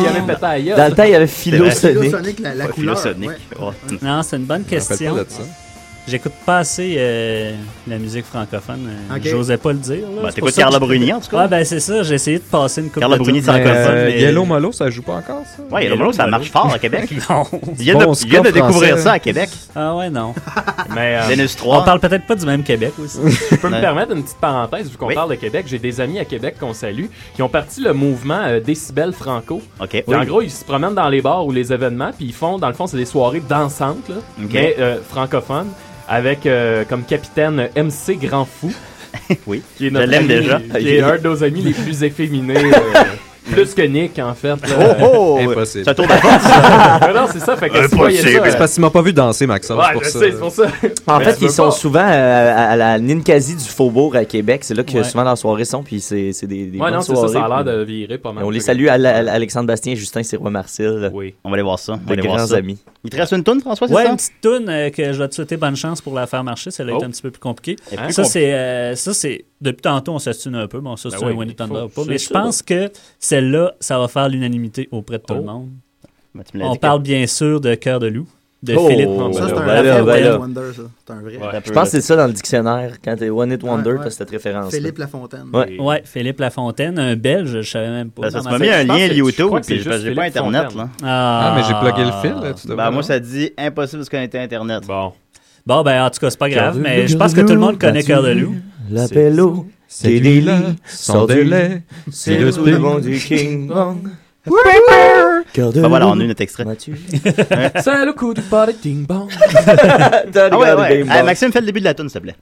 Dans le temps, il y avait Philosonic. Philosonic, la couleur. Non, c'est une bonne question. J'écoute pas assez la musique francophone. Okay. J'osais pas le dire. Bah, t'écoutes Carla Bruni, en tout cas. Ah, ben c'est ça, j'ai essayé de passer une couple Carla de Bruni francophone. Mais... Yellow Molo, ça joue pas encore, ça? Ouais, Yellow Molo, ça marche fort à Québec. Non. Il vient de découvrir ça à Québec. Ah ouais, non. Mais, Vénus 3. On parle peut-être pas du même Québec aussi. Je peux me permettre une petite parenthèse, vu qu'on parle de Québec. J'ai des amis à Québec qu'on salue qui ont parti le mouvement Décibel Franco. OK. En gros, ils se promènent dans les bars ou les événements, puis ils font, dans le fond, c'est des soirées dansantes, là, mais francophones. Avec comme capitaine MC Grand Fou. Oui, qui est notre je l'aime ami, déjà. Qui est un de nos amis les plus efféminés. Plus que Nick, en fait. Là, impossible. Ça tourne à force. Non, c'est ça. Fait que impossible. C'est parce qu'il m'a pas vu danser, Maxence. Ouais, c'est pour ça. En fait, ils sont souvent à la Ninkasi du Faubourg à Québec. C'est là que souvent leurs soirées sont. Puis c'est des bonnes soirées. Ça a l'air de virer pas mal. On les salue à Alexandre Bastien, Justin, Sirois, Marcel. Oui. On va aller voir ça. On va aller voir ça. Amis. Il te reste une toune, François, c'est ça? Ouais, une petite toune que je vais te souhaiter bonne chance pour la faire marcher. Celle-là est un petit peu plus compliquée. Ça, c'est... Depuis tantôt, on s'assune un peu. Bon, ça, c'est un Winnie Thunder ou pas. Mais je pense que... Celle-là, ça va faire l'unanimité auprès de tout le monde. Ben, on parle bien sûr de Cœur de loup, de Philippe Monroe. Ça, c'est un vrai One Hit Wonder, ça. C'est un vrai. Ouais. Je pense que c'est ça dans le dictionnaire. Quand t'es One Hit Wonder, t'as cette référence. Philippe Lafontaine. Ouais. Ouais, Philippe Lafontaine, un Belge, je savais même pas. Ça m'a mis un lien YouTube, puis j'ai pas Internet. Là. Ah, mais j'ai plugué le fil. Moi, ça dit impossible de se connecter à Internet. Bon, ben en tout cas, c'est pas grave, mais je pense que tout le monde connaît Cœur de loup. L'appello. C'est des lits sans délai, c'est le spécimen du King Kong. Voilà, on a eu notre extrait. C'est le coup du party ding bong. Ah ouais, ouais. Maxime, fais le début de la tune, s'il te plaît.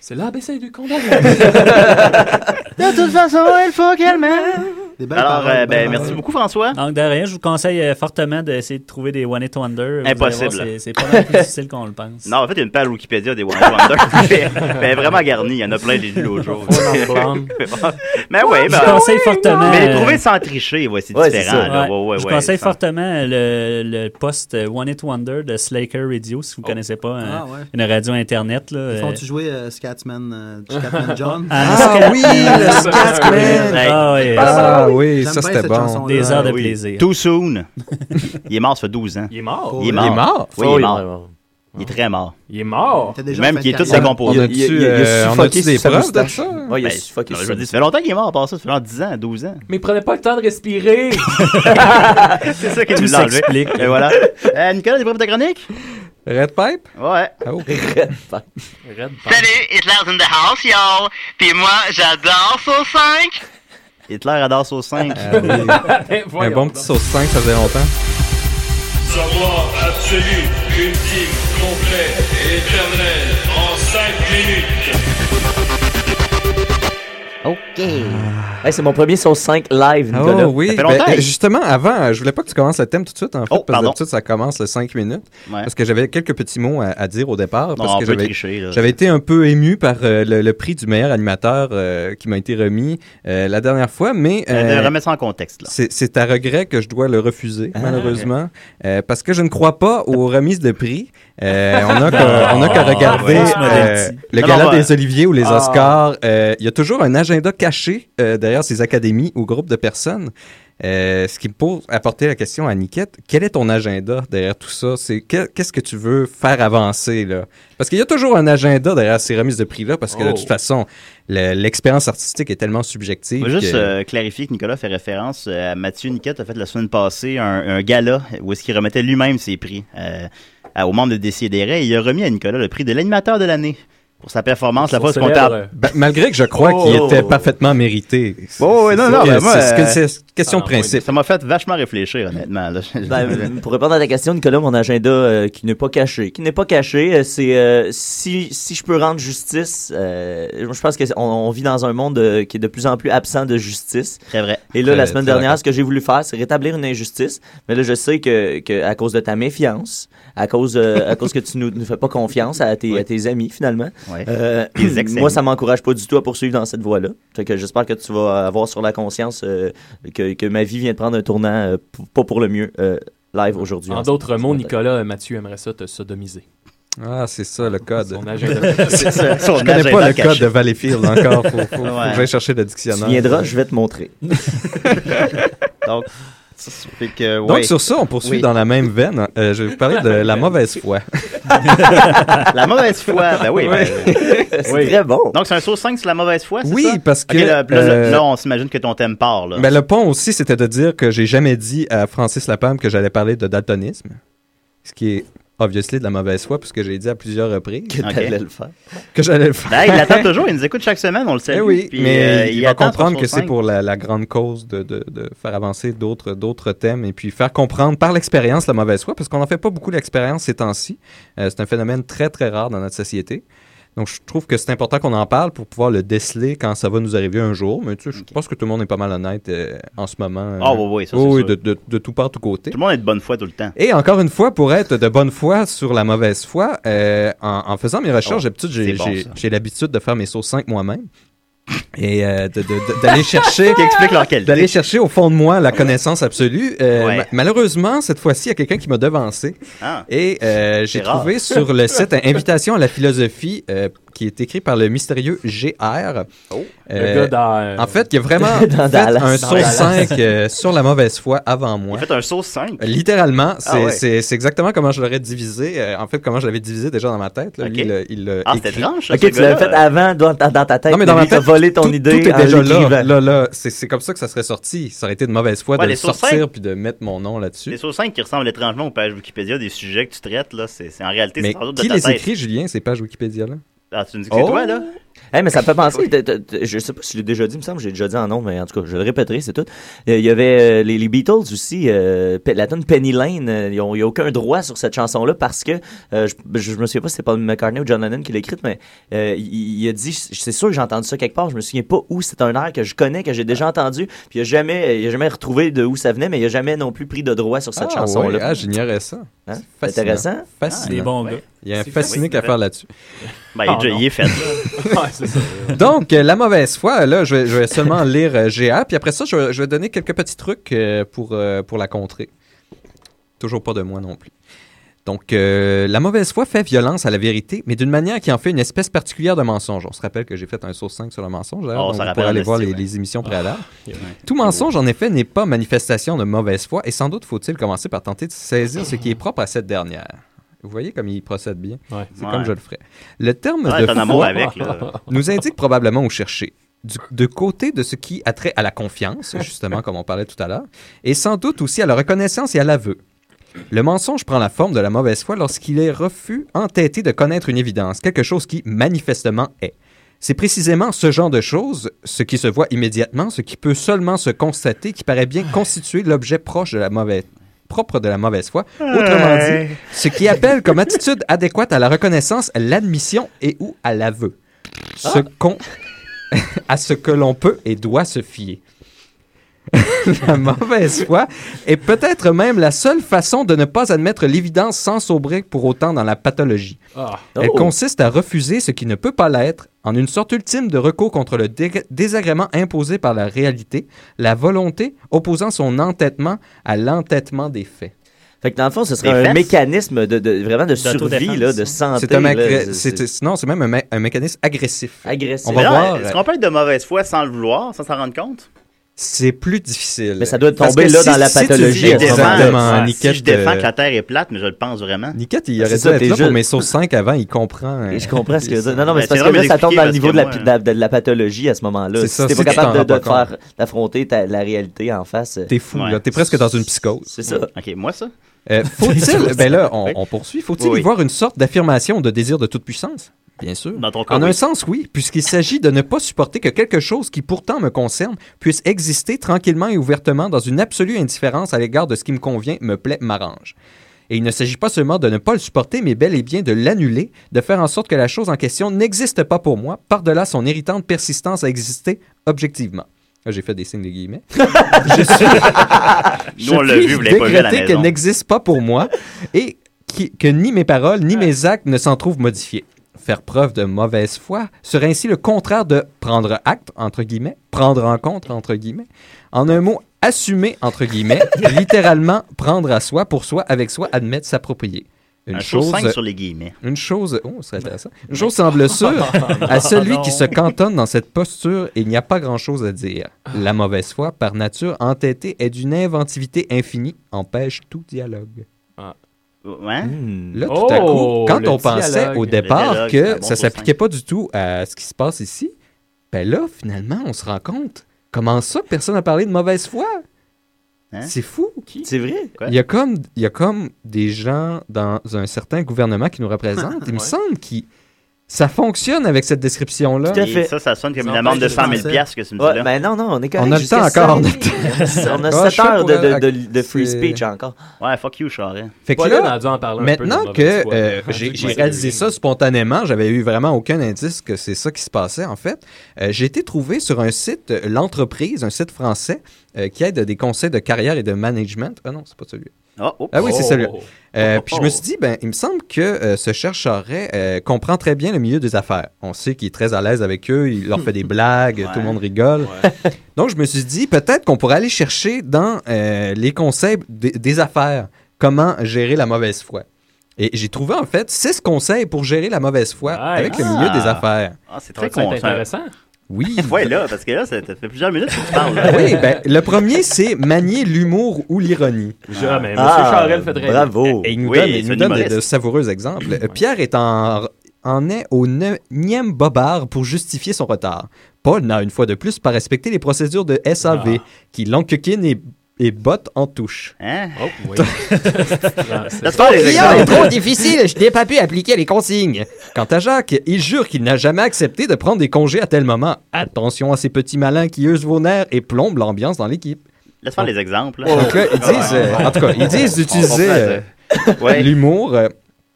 C'est l'ABC du condamné. De toute façon, il faut qu'elle m'aime. Alors, merci beaucoup, François. Donc, de rien, je vous conseille fortement d'essayer de trouver des One Hit Wonder. Impossible. Voir, c'est pas mal plus difficile qu'on le pense. Non, en fait, il y a une page Wikipédia des One Hit Wonder. mais vraiment garnie. Il y en a plein, j'ai lu l'autre jour. Mais oui, ben. Je conseille fortement. Mais trouver sans tricher, voici différent. Là. Ouais, je conseille fortement le post One Hit Wonder de Slacker Radio, si vous connaissez pas une radio Internet. Là, font-tu jouer Scatman John? Ah oui, le Scatman! Ah oui, ça c'était bon. Des heures de plaisir. Too soon. Il est mort, ça fait 12 ans. Il est mort? Il est mort. Oui, il est mort. Il est très mort. Il est mort? Même qu'il est toute sa composante. On a-tu des preuves de ça? Oui, il a suffoqué. Ça fait longtemps qu'il est mort, à part ça. Ça fait genre 10 ans, 12 ans. Mais il prenait pas le temps de respirer. C'est ça qui nous l'explique. Et voilà. Nicolas, des preuves de chronique? Red Pipe? Ouais. Oh. Red Pipe. Salut, Hitler's in the house, y'all. Puis moi, j'adore Sauce 5. Hitler adore Sauce 5. Un bon petit Sauce 5, ça faisait longtemps. Savoir absolu, ultime, complet et éternel en 5 minutes. OK. Hey, c'est mon premier Sauce 5 live, Nicolas. Oh oui, ça fait longtemps. Justement, avant, je voulais pas que tu commences le thème tout de suite, en fait, parce que d'habitude, ça commence le 5 minutes, parce que j'avais quelques petits mots à dire au départ, parce que j'avais été un peu ému par le prix du meilleur animateur qui m'a été remis la dernière fois, mais... remets ça en contexte, là. C'est à regret que je dois le refuser, malheureusement, parce que je ne crois pas aux remises de prix. On a qu'à regarder le gala des Oliviers ou les Oscars. Il y a toujours un agenda caché derrière ces académies ou groupes de personnes. Ce qui me pose à porter la question à Niquette, quel est ton agenda derrière tout ça? Qu'est-ce que tu veux faire avancer, là? Parce qu'il y a toujours un agenda derrière ces remises de prix-là, parce que de toute façon, l'expérience artistique est tellement subjective. Je veux juste clarifier que Nicolas fait référence à Mathieu Niquette, a fait la semaine passée un gala où est-ce qu'il remettait lui-même ses prix aux membres de Décideret, et il a remis à Nicolas le prix de l'animateur de l'année. Pour sa performance, la pause comptable. Malgré que je crois qu'il était parfaitement mérité. C'est question de principe. Ça m'a fait vachement réfléchir, honnêtement. Pour répondre à ta question, Nicolas, mon agenda qui n'est pas caché, c'est si je peux rendre justice. Je pense qu'on vit dans un monde qui est de plus en plus absent de justice. Très vrai. Et là, la semaine dernière, ce que j'ai voulu faire, c'est rétablir une injustice. Mais là, je sais que à cause de ta méfiance, à cause que tu nous fais pas confiance à tes amis, finalement. Ouais. Moi, ça m'encourage pas du tout à poursuivre dans cette voie-là. Fait que j'espère que tu vas avoir sur la conscience que ma vie vient de prendre un tournant pas pour le mieux live aujourd'hui. En d'autres mots, Nicolas, Mathieu aimerait ça te sodomiser. Ah, c'est ça le code. Son agenda. C'est ça. Son je connais agenda pas le caché. Code de Valleyfield encore. Faut que j'aille chercher le dictionnaire. Tu viendras, je vais te montrer. Donc, ouais. Sur ça, on poursuit dans la même veine. Je vais vous parler de la mauvaise foi. La mauvaise foi, ben oui. C'est très bon. Donc, c'est un saut 5 sur la mauvaise foi, c'est ça? Oui, parce que... là, on s'imagine que ton thème part. Là. Ben, le pont aussi, c'était de dire que j'ai jamais dit à Francis Lapalme que j'allais parler de daltonisme, ce qui est... obviously de la mauvaise foi, puisque j'ai dit à plusieurs reprises que j'allais le faire. Que j'allais le faire. Ben, il attend toujours, il nous écoute chaque semaine, on le sait. Oui, puis, mais il va comprendre que c'est pour la grande cause de faire avancer d'autres thèmes et puis faire comprendre par l'expérience la mauvaise foi, parce qu'on n'en fait pas beaucoup l'expérience ces temps-ci. C'est un phénomène très, très rare dans notre société. Donc, je trouve que c'est important qu'on en parle pour pouvoir le déceler quand ça va nous arriver un jour. Mais tu sais, je pense que tout le monde est pas mal honnête en ce moment. Ah oui, ça, c'est sûr. De tout part, tout côté. Tout le monde est de bonne foi tout le temps. Et encore une fois, pour être de bonne foi sur la mauvaise foi, en faisant mes recherches, j'ai l'habitude de faire mes sauts 5 moi-même. Et d'aller chercher qui explique leur qualité. D'aller chercher au fond de moi la connaissance absolue. Malheureusement, cette fois-ci, il y a quelqu'un qui m'a devancé. Et j'ai trouvé rare. Sur le site Invitation à la philosophie qui est écrit par le mystérieux GR. Le gars dans, en fait, il y a vraiment fait un saut 5 sur la mauvaise foi avant moi. Il a fait un saut 5? Littéralement. C'est exactement comment je l'aurais divisé. En fait, comment je l'avais divisé déjà dans ma tête. Là. Okay. C'était étrange. OK, tu l'avais fait avant dans ta tête. Non, mais dans ma tête, voler ton idée. Tout est déjà là. C'est comme ça que ça serait sorti. Ça aurait été de mauvaise foi de sortir puis de mettre mon nom là-dessus. Les sauts 5 qui ressemblent étrangement aux pages Wikipédia des sujets que tu traites, là, c'est en réalité... Mais qui les écrit, Julien, ces pages Wikipédia, là? Ah, tu me dis que c'est toi, là? Hey, mais ça me fait penser, je sais pas si je l'ai déjà dit, il me semble que j'ai déjà dit en nom, mais en tout cas, je le répéterai, c'est tout. Il y avait les Beatles aussi, la tune Penny Lane, il n'y a aucun droit sur cette chanson-là parce que, je me souviens pas si c'était Paul McCartney ou John Lennon qui l'a écrite, mais il a dit, c'est sûr que j'ai entendu ça quelque part, je me souviens pas où, c'est un air que je connais, que j'ai déjà entendu, puis il n'a jamais retrouvé de où ça venait, mais il n'a jamais non plus pris de droit sur cette chanson-là. Ouais, j'ignorais ça. Hein? C'est intéressant. Fascinant. Bon gars. Il y a un fascinique à faire là-dessus. Ben, il est fait. Donc, la mauvaise foi, là, je vais seulement lire GA, puis après ça, je vais donner quelques petits trucs pour la contrer. Toujours pas de moi non plus. Donc, la mauvaise foi fait violence à la vérité, mais d'une manière qui en fait une espèce particulière de mensonge. On se rappelle que j'ai fait un sauce 5 sur le mensonge. On pourra aller voir les émissions préalables. Tout mensonge, en effet, n'est pas manifestation de mauvaise foi, et sans doute faut-il commencer par tenter de saisir ce qui est propre à cette dernière. Vous voyez comme il procède bien. Ouais. C'est comme je le ferais. Le terme de foi nous indique probablement où chercher. De côté de ce qui a trait à la confiance, justement, comme on parlait tout à l'heure, et sans doute aussi à la reconnaissance et à l'aveu. Le mensonge prend la forme de la mauvaise foi lorsqu'il est refus entêté de connaître une évidence, quelque chose qui manifestement est. C'est précisément ce genre de choses, ce qui se voit immédiatement, ce qui peut seulement se constater, qui paraît bien constituer l'objet proche de la mauvaise foi. Propre de la mauvaise foi. Autrement dit, ce qui appelle comme attitude adéquate à la reconnaissance, l'admission et ou à l'aveu. À ce que l'on peut et doit se fier. La mauvaise foi est peut-être même la seule façon de ne pas admettre l'évidence sans sombrer pour autant dans la pathologie. Elle consiste à refuser ce qui ne peut pas l'être en une sorte ultime de recours contre le désagrément imposé par la réalité, la volonté opposant son entêtement à l'entêtement des faits. Fait que dans le fond, ce serait un mécanisme vraiment de survie, là, de santé. Sinon, c'est même un mécanisme agressif. Est-ce qu'on peut être de mauvaise foi sans le vouloir, sans s'en rendre compte? C'est plus difficile. Mais ça doit tomber là dans la pathologie. Si je défends que la Terre est plate, mais je le pense vraiment. Niquette, il aurait dû être là pour mes sauts 5 avant, il comprend. Je comprends ce que ça. Non, mais c'est parce que là, ça tombe dans le niveau de la pathologie à ce moment-là. Si t'es pas capable d'affronter la réalité en face... T'es fou, là. T'es presque dans une psychose. C'est ça. OK, moi, ça? Faut-il... Ben là, on poursuit. Faut-il y voir une sorte d'affirmation de désir de toute puissance? Bien sûr. En un sens, oui, puisqu'il s'agit de ne pas supporter que quelque chose qui pourtant me concerne puisse exister tranquillement et ouvertement dans une absolue indifférence à l'égard de ce qui me convient, me plaît, m'arrange. Et il ne s'agit pas seulement de ne pas le supporter, mais bel et bien de l'annuler, de faire en sorte que la chose en question n'existe pas pour moi, par-delà son irritante persistance à exister objectivement. J'ai fait des signes de guillemets. Nous, on l'a vu, vous l'avez pas vu à la maison. Décréter qu'elle n'existe pas pour moi et que ni mes paroles, ni mes actes ne s'en trouvent modifiés. Faire preuve de mauvaise foi serait ainsi le contraire de prendre acte, entre guillemets, prendre en compte, entre guillemets. En un mot, assumer, entre guillemets, littéralement prendre à soi, pour soi, avec soi, admettre, s'approprier. Une chose, sur les guillemets. Une chose, oh, c'est intéressant. Une chose semble sûre, à celui qui se cantonne dans cette posture, il n'y a pas grand-chose à dire. La mauvaise foi, par nature entêtée, est d'une inventivité infinie, empêche tout dialogue. Ah. Ouais. Mmh. Là, tout à coup, quand on pensait au départ que ça ne s'appliquait pas du tout à ce qui se passe ici, ben là, finalement, on se rend compte. Comment ça que personne n'a parlé de mauvaise foi? Hein? C'est fou. C'est vrai. Quoi? Il y a comme des gens dans un certain gouvernement qui nous représentent. Il me semble que ça fonctionne avec cette description-là. Tout à fait. Ça sonne comme une amende de 100 000 piastres que tu me dis là. Ben non, on est correct. On a le temps encore. On a 7 heures de free speech encore. Ouais, fuck you, Charest. Fait que là, maintenant que j'ai réalisé ça spontanément, j'avais eu vraiment aucun indice que c'est ça qui se passait, en fait. J'ai été trouvé sur un site, l'entreprise, un site français, qui aide des conseils de carrière et de management. Ah non, c'est pas celui-là. Ah oui, c'est celui-là. Puis je me suis dit, ben, il me semble que ce cher Charest comprend très bien le milieu des affaires. On sait qu'il est très à l'aise avec eux, il leur fait des blagues, tout le monde rigole. Ouais. Donc, je me suis dit, peut-être qu'on pourrait aller chercher dans les conseils des affaires, comment gérer la mauvaise foi. Et j'ai trouvé, en fait, 6 conseils pour gérer la mauvaise foi avec le milieu des affaires. Ah, c'est très intéressant. Oui. Ouais, là, parce que là, ça fait plusieurs minutes que tu parles. Là. Oui, ben, le premier, c'est manier l'humour ou l'ironie. Ah, mais M. Charest fait très bravo. Et il nous donne de savoureux exemples. Ouais. Pierre en est au 9e bobard pour justifier son retard. Paul n'a, une fois de plus, pas respecté les procédures de SAV, qui l'encoquine et botte en touche. Hein? Oh, oui. L'histoire est trop difficile, je n'ai pas pu appliquer les consignes. Quant à Jacques, il jure qu'il n'a jamais accepté de prendre des congés à tel moment. Attention à ces petits malins qui usent vos nerfs et plombent l'ambiance dans l'équipe. Laisse faire les exemples. Là. Donc là, ils disent, en tout cas, ils disent d'utiliser l'humour.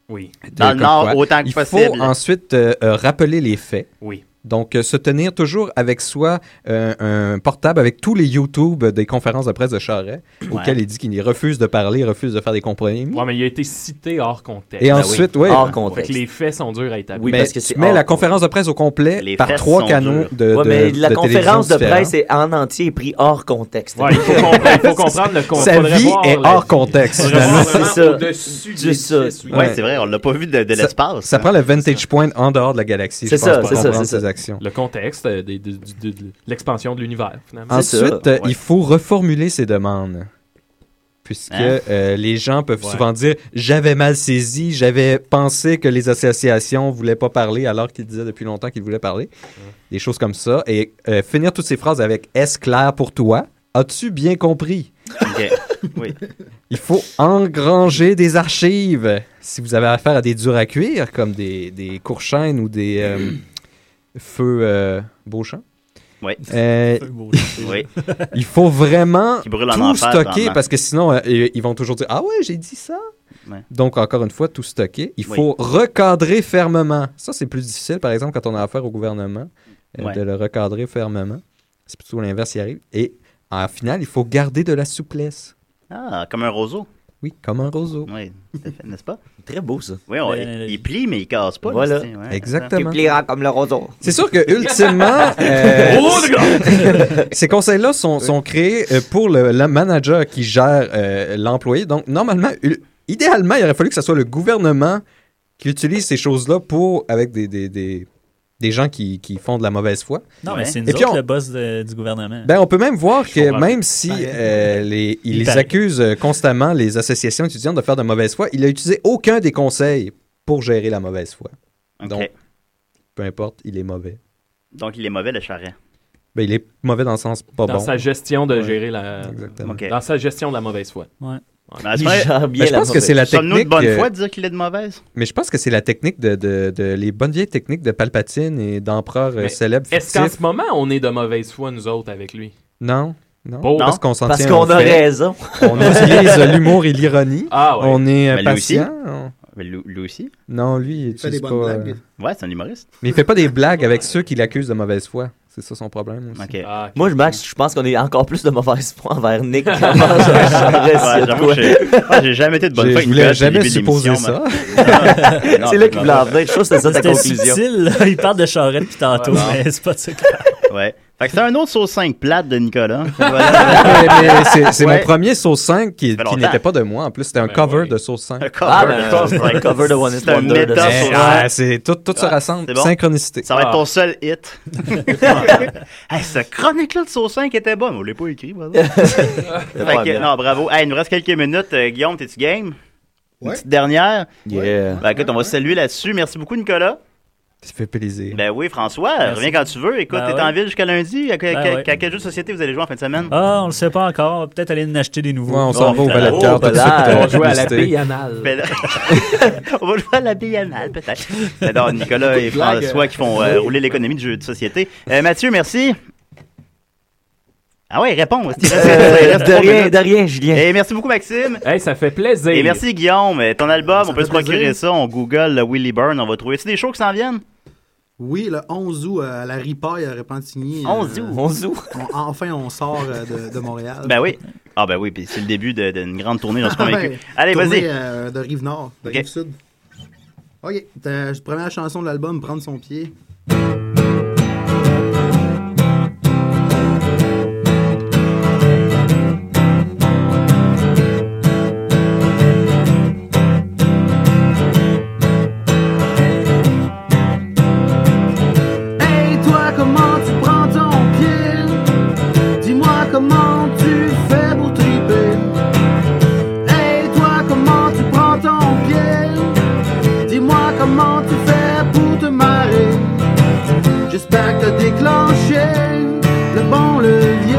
Oui. Dans le Nord, autant que possible. Il faut ensuite rappeler les faits. Oui. Donc, se tenir toujours avec soi un portable avec tous les YouTube des conférences de presse de Charest, auxquelles il dit qu'il refuse de parler, refuse de faire des compromis. Oui, mais il a été cité hors contexte. Et ensuite, hors contexte. Les faits sont durs à établir. Oui, mais parce que tu mets la conférence de presse au complet les par 3 canaux de mais la conférence de presse est en entier prise hors contexte. Ouais, il faut comprendre le contexte. Sa vie est hors contexte. C'est ça. Oui, c'est vrai, on l'a pas vu de l'espace. Ça prend le vantage point en dehors de la galaxie. C'est ça, c'est ça. Le contexte de l'expansion de l'univers, finalement. Ensuite, il faut reformuler ses demandes. Puisque les gens peuvent souvent dire « J'avais mal saisi, j'avais pensé que les associations ne voulaient pas parler alors qu'ils disaient depuis longtemps qu'ils voulaient parler. » Des choses comme ça. Et finir toutes ces phrases avec « Est-ce clair pour toi? As-tu bien compris? » Okay. Oui. Il faut engranger des archives. Si vous avez affaire à des durs à cuire, comme des Courchaines ou des... Feu Beauchamp. Oui. Il faut vraiment tout stocker parce que sinon, ils vont toujours dire « Ah ouais, j'ai dit ça! Ouais. » Donc, encore une fois, tout stocker. Il faut recadrer fermement. Ça, c'est plus difficile, par exemple, quand on a affaire au gouvernement, de le recadrer fermement. C'est plutôt l'inverse qui arrive. Et en final, il faut garder de la souplesse. Ah, comme un roseau. Oui, comme un roseau. Oui, n'est-ce pas? Très beau, ça. Oui, il plie, mais il casse pas. Voilà, exactement. Il pliera comme le roseau. C'est sûr que, ultimement, ces conseils-là sont créés pour le manager qui gère l'employé. Donc, normalement, idéalement, il aurait fallu que ce soit le gouvernement qui utilise ces choses-là avec des gens qui font de la mauvaise foi. Non, mais c'est nous autres le boss du gouvernement. Ben, on peut même voir que même si il les accuse constamment, les associations étudiantes, de faire de mauvaise foi, il n'a utilisé aucun des conseils pour gérer la mauvaise foi. Okay. Donc, peu importe, il est mauvais. Donc, il est mauvais, le Charest. Ben, il est mauvais dans le sens pas dans bon. Dans sa gestion de gérer la... Exactement. Okay. Dans sa gestion de la mauvaise foi. Oui. Ben, je pense que c'est la technique. Sommes-nous de bonne foi de dire qu'il est de mauvaise? Mais je pense que c'est la technique les bonnes vieilles techniques de Palpatine et d'empereurs célèbres. Est-ce qu'en ce moment, on est de mauvaise foi, nous autres, avec lui? Non. Parce qu'on s'en tient. Parce qu'on a raison. On utilise l'humour et l'ironie. Ah, ouais. On est patient. Lui aussi? Non, lui, il fait des bonnes blagues. Ouais, c'est un humoriste. Mais il fait pas des blagues avec ceux qui l'accusent de mauvaise foi. C'est ça son problème aussi. Okay. Ah, okay. Moi, Max, je pense qu'on est encore plus de mauvaise foi envers Nick. J'ai jamais été de bonne foi. Je voulais jamais supposer ça. Non, c'est là qu'il voulait en venir. Je trouve que c'est ça ta conclusion. Difficile. Il parle de Charest depuis tantôt, mais c'est pas ça. Ouais. Fait que c'est un autre sauce 5 plate de Nicolas. C'est mon premier sauce 5 qui n'était pas de moi. En plus, c'était un cover de sauce 5. Un cover de One Hit Wonder. C'est tout se rassemble. Synchronicité. Ça va être ton seul hit. Ce chronique-là de sauce 5 était bon. On l'a pas écrit. Non, bravo. Il nous reste quelques minutes. Guillaume, t'es-tu game? Une petite dernière. Écoute, on va se saluer là-dessus. Merci beaucoup, Nicolas. Ça fait plaisir. Ben oui, François, reviens quand tu veux. Écoute, t'es en ville jusqu'à lundi. À quel jeu de société vous allez jouer en fin de semaine? Ah, on le sait pas encore. On va peut-être aller en acheter des nouveaux. Ouais, on s'en va au Balade-Cœur. On va jouer à la biennale. On va jouer à la biennale, peut-être. Alors, Nicolas et François qui font rouler l'économie du jeu de société. Mathieu, merci. Ah ouais, réponds. De rien, Julien. Et merci beaucoup, Maxime. Hey, ça fait plaisir. Et merci, Guillaume. Ton album, on peut se procurer ça. On Google Willy Byrne, on va trouver. C'est des shows qui s'en viennent? Oui, le 11 août à la Ripaille à Repentigny. 11 août. Enfin, on sort de Montréal. Ben oui. Ah ben oui, puis c'est le début d'une grande tournée, j'en suis convaincu. Allez, vas-y. De Rive-Nord, de Rive-Sud. OK. Première chanson de l'album, Prendre son pied. J'espère que t'as déclenché le bon levier.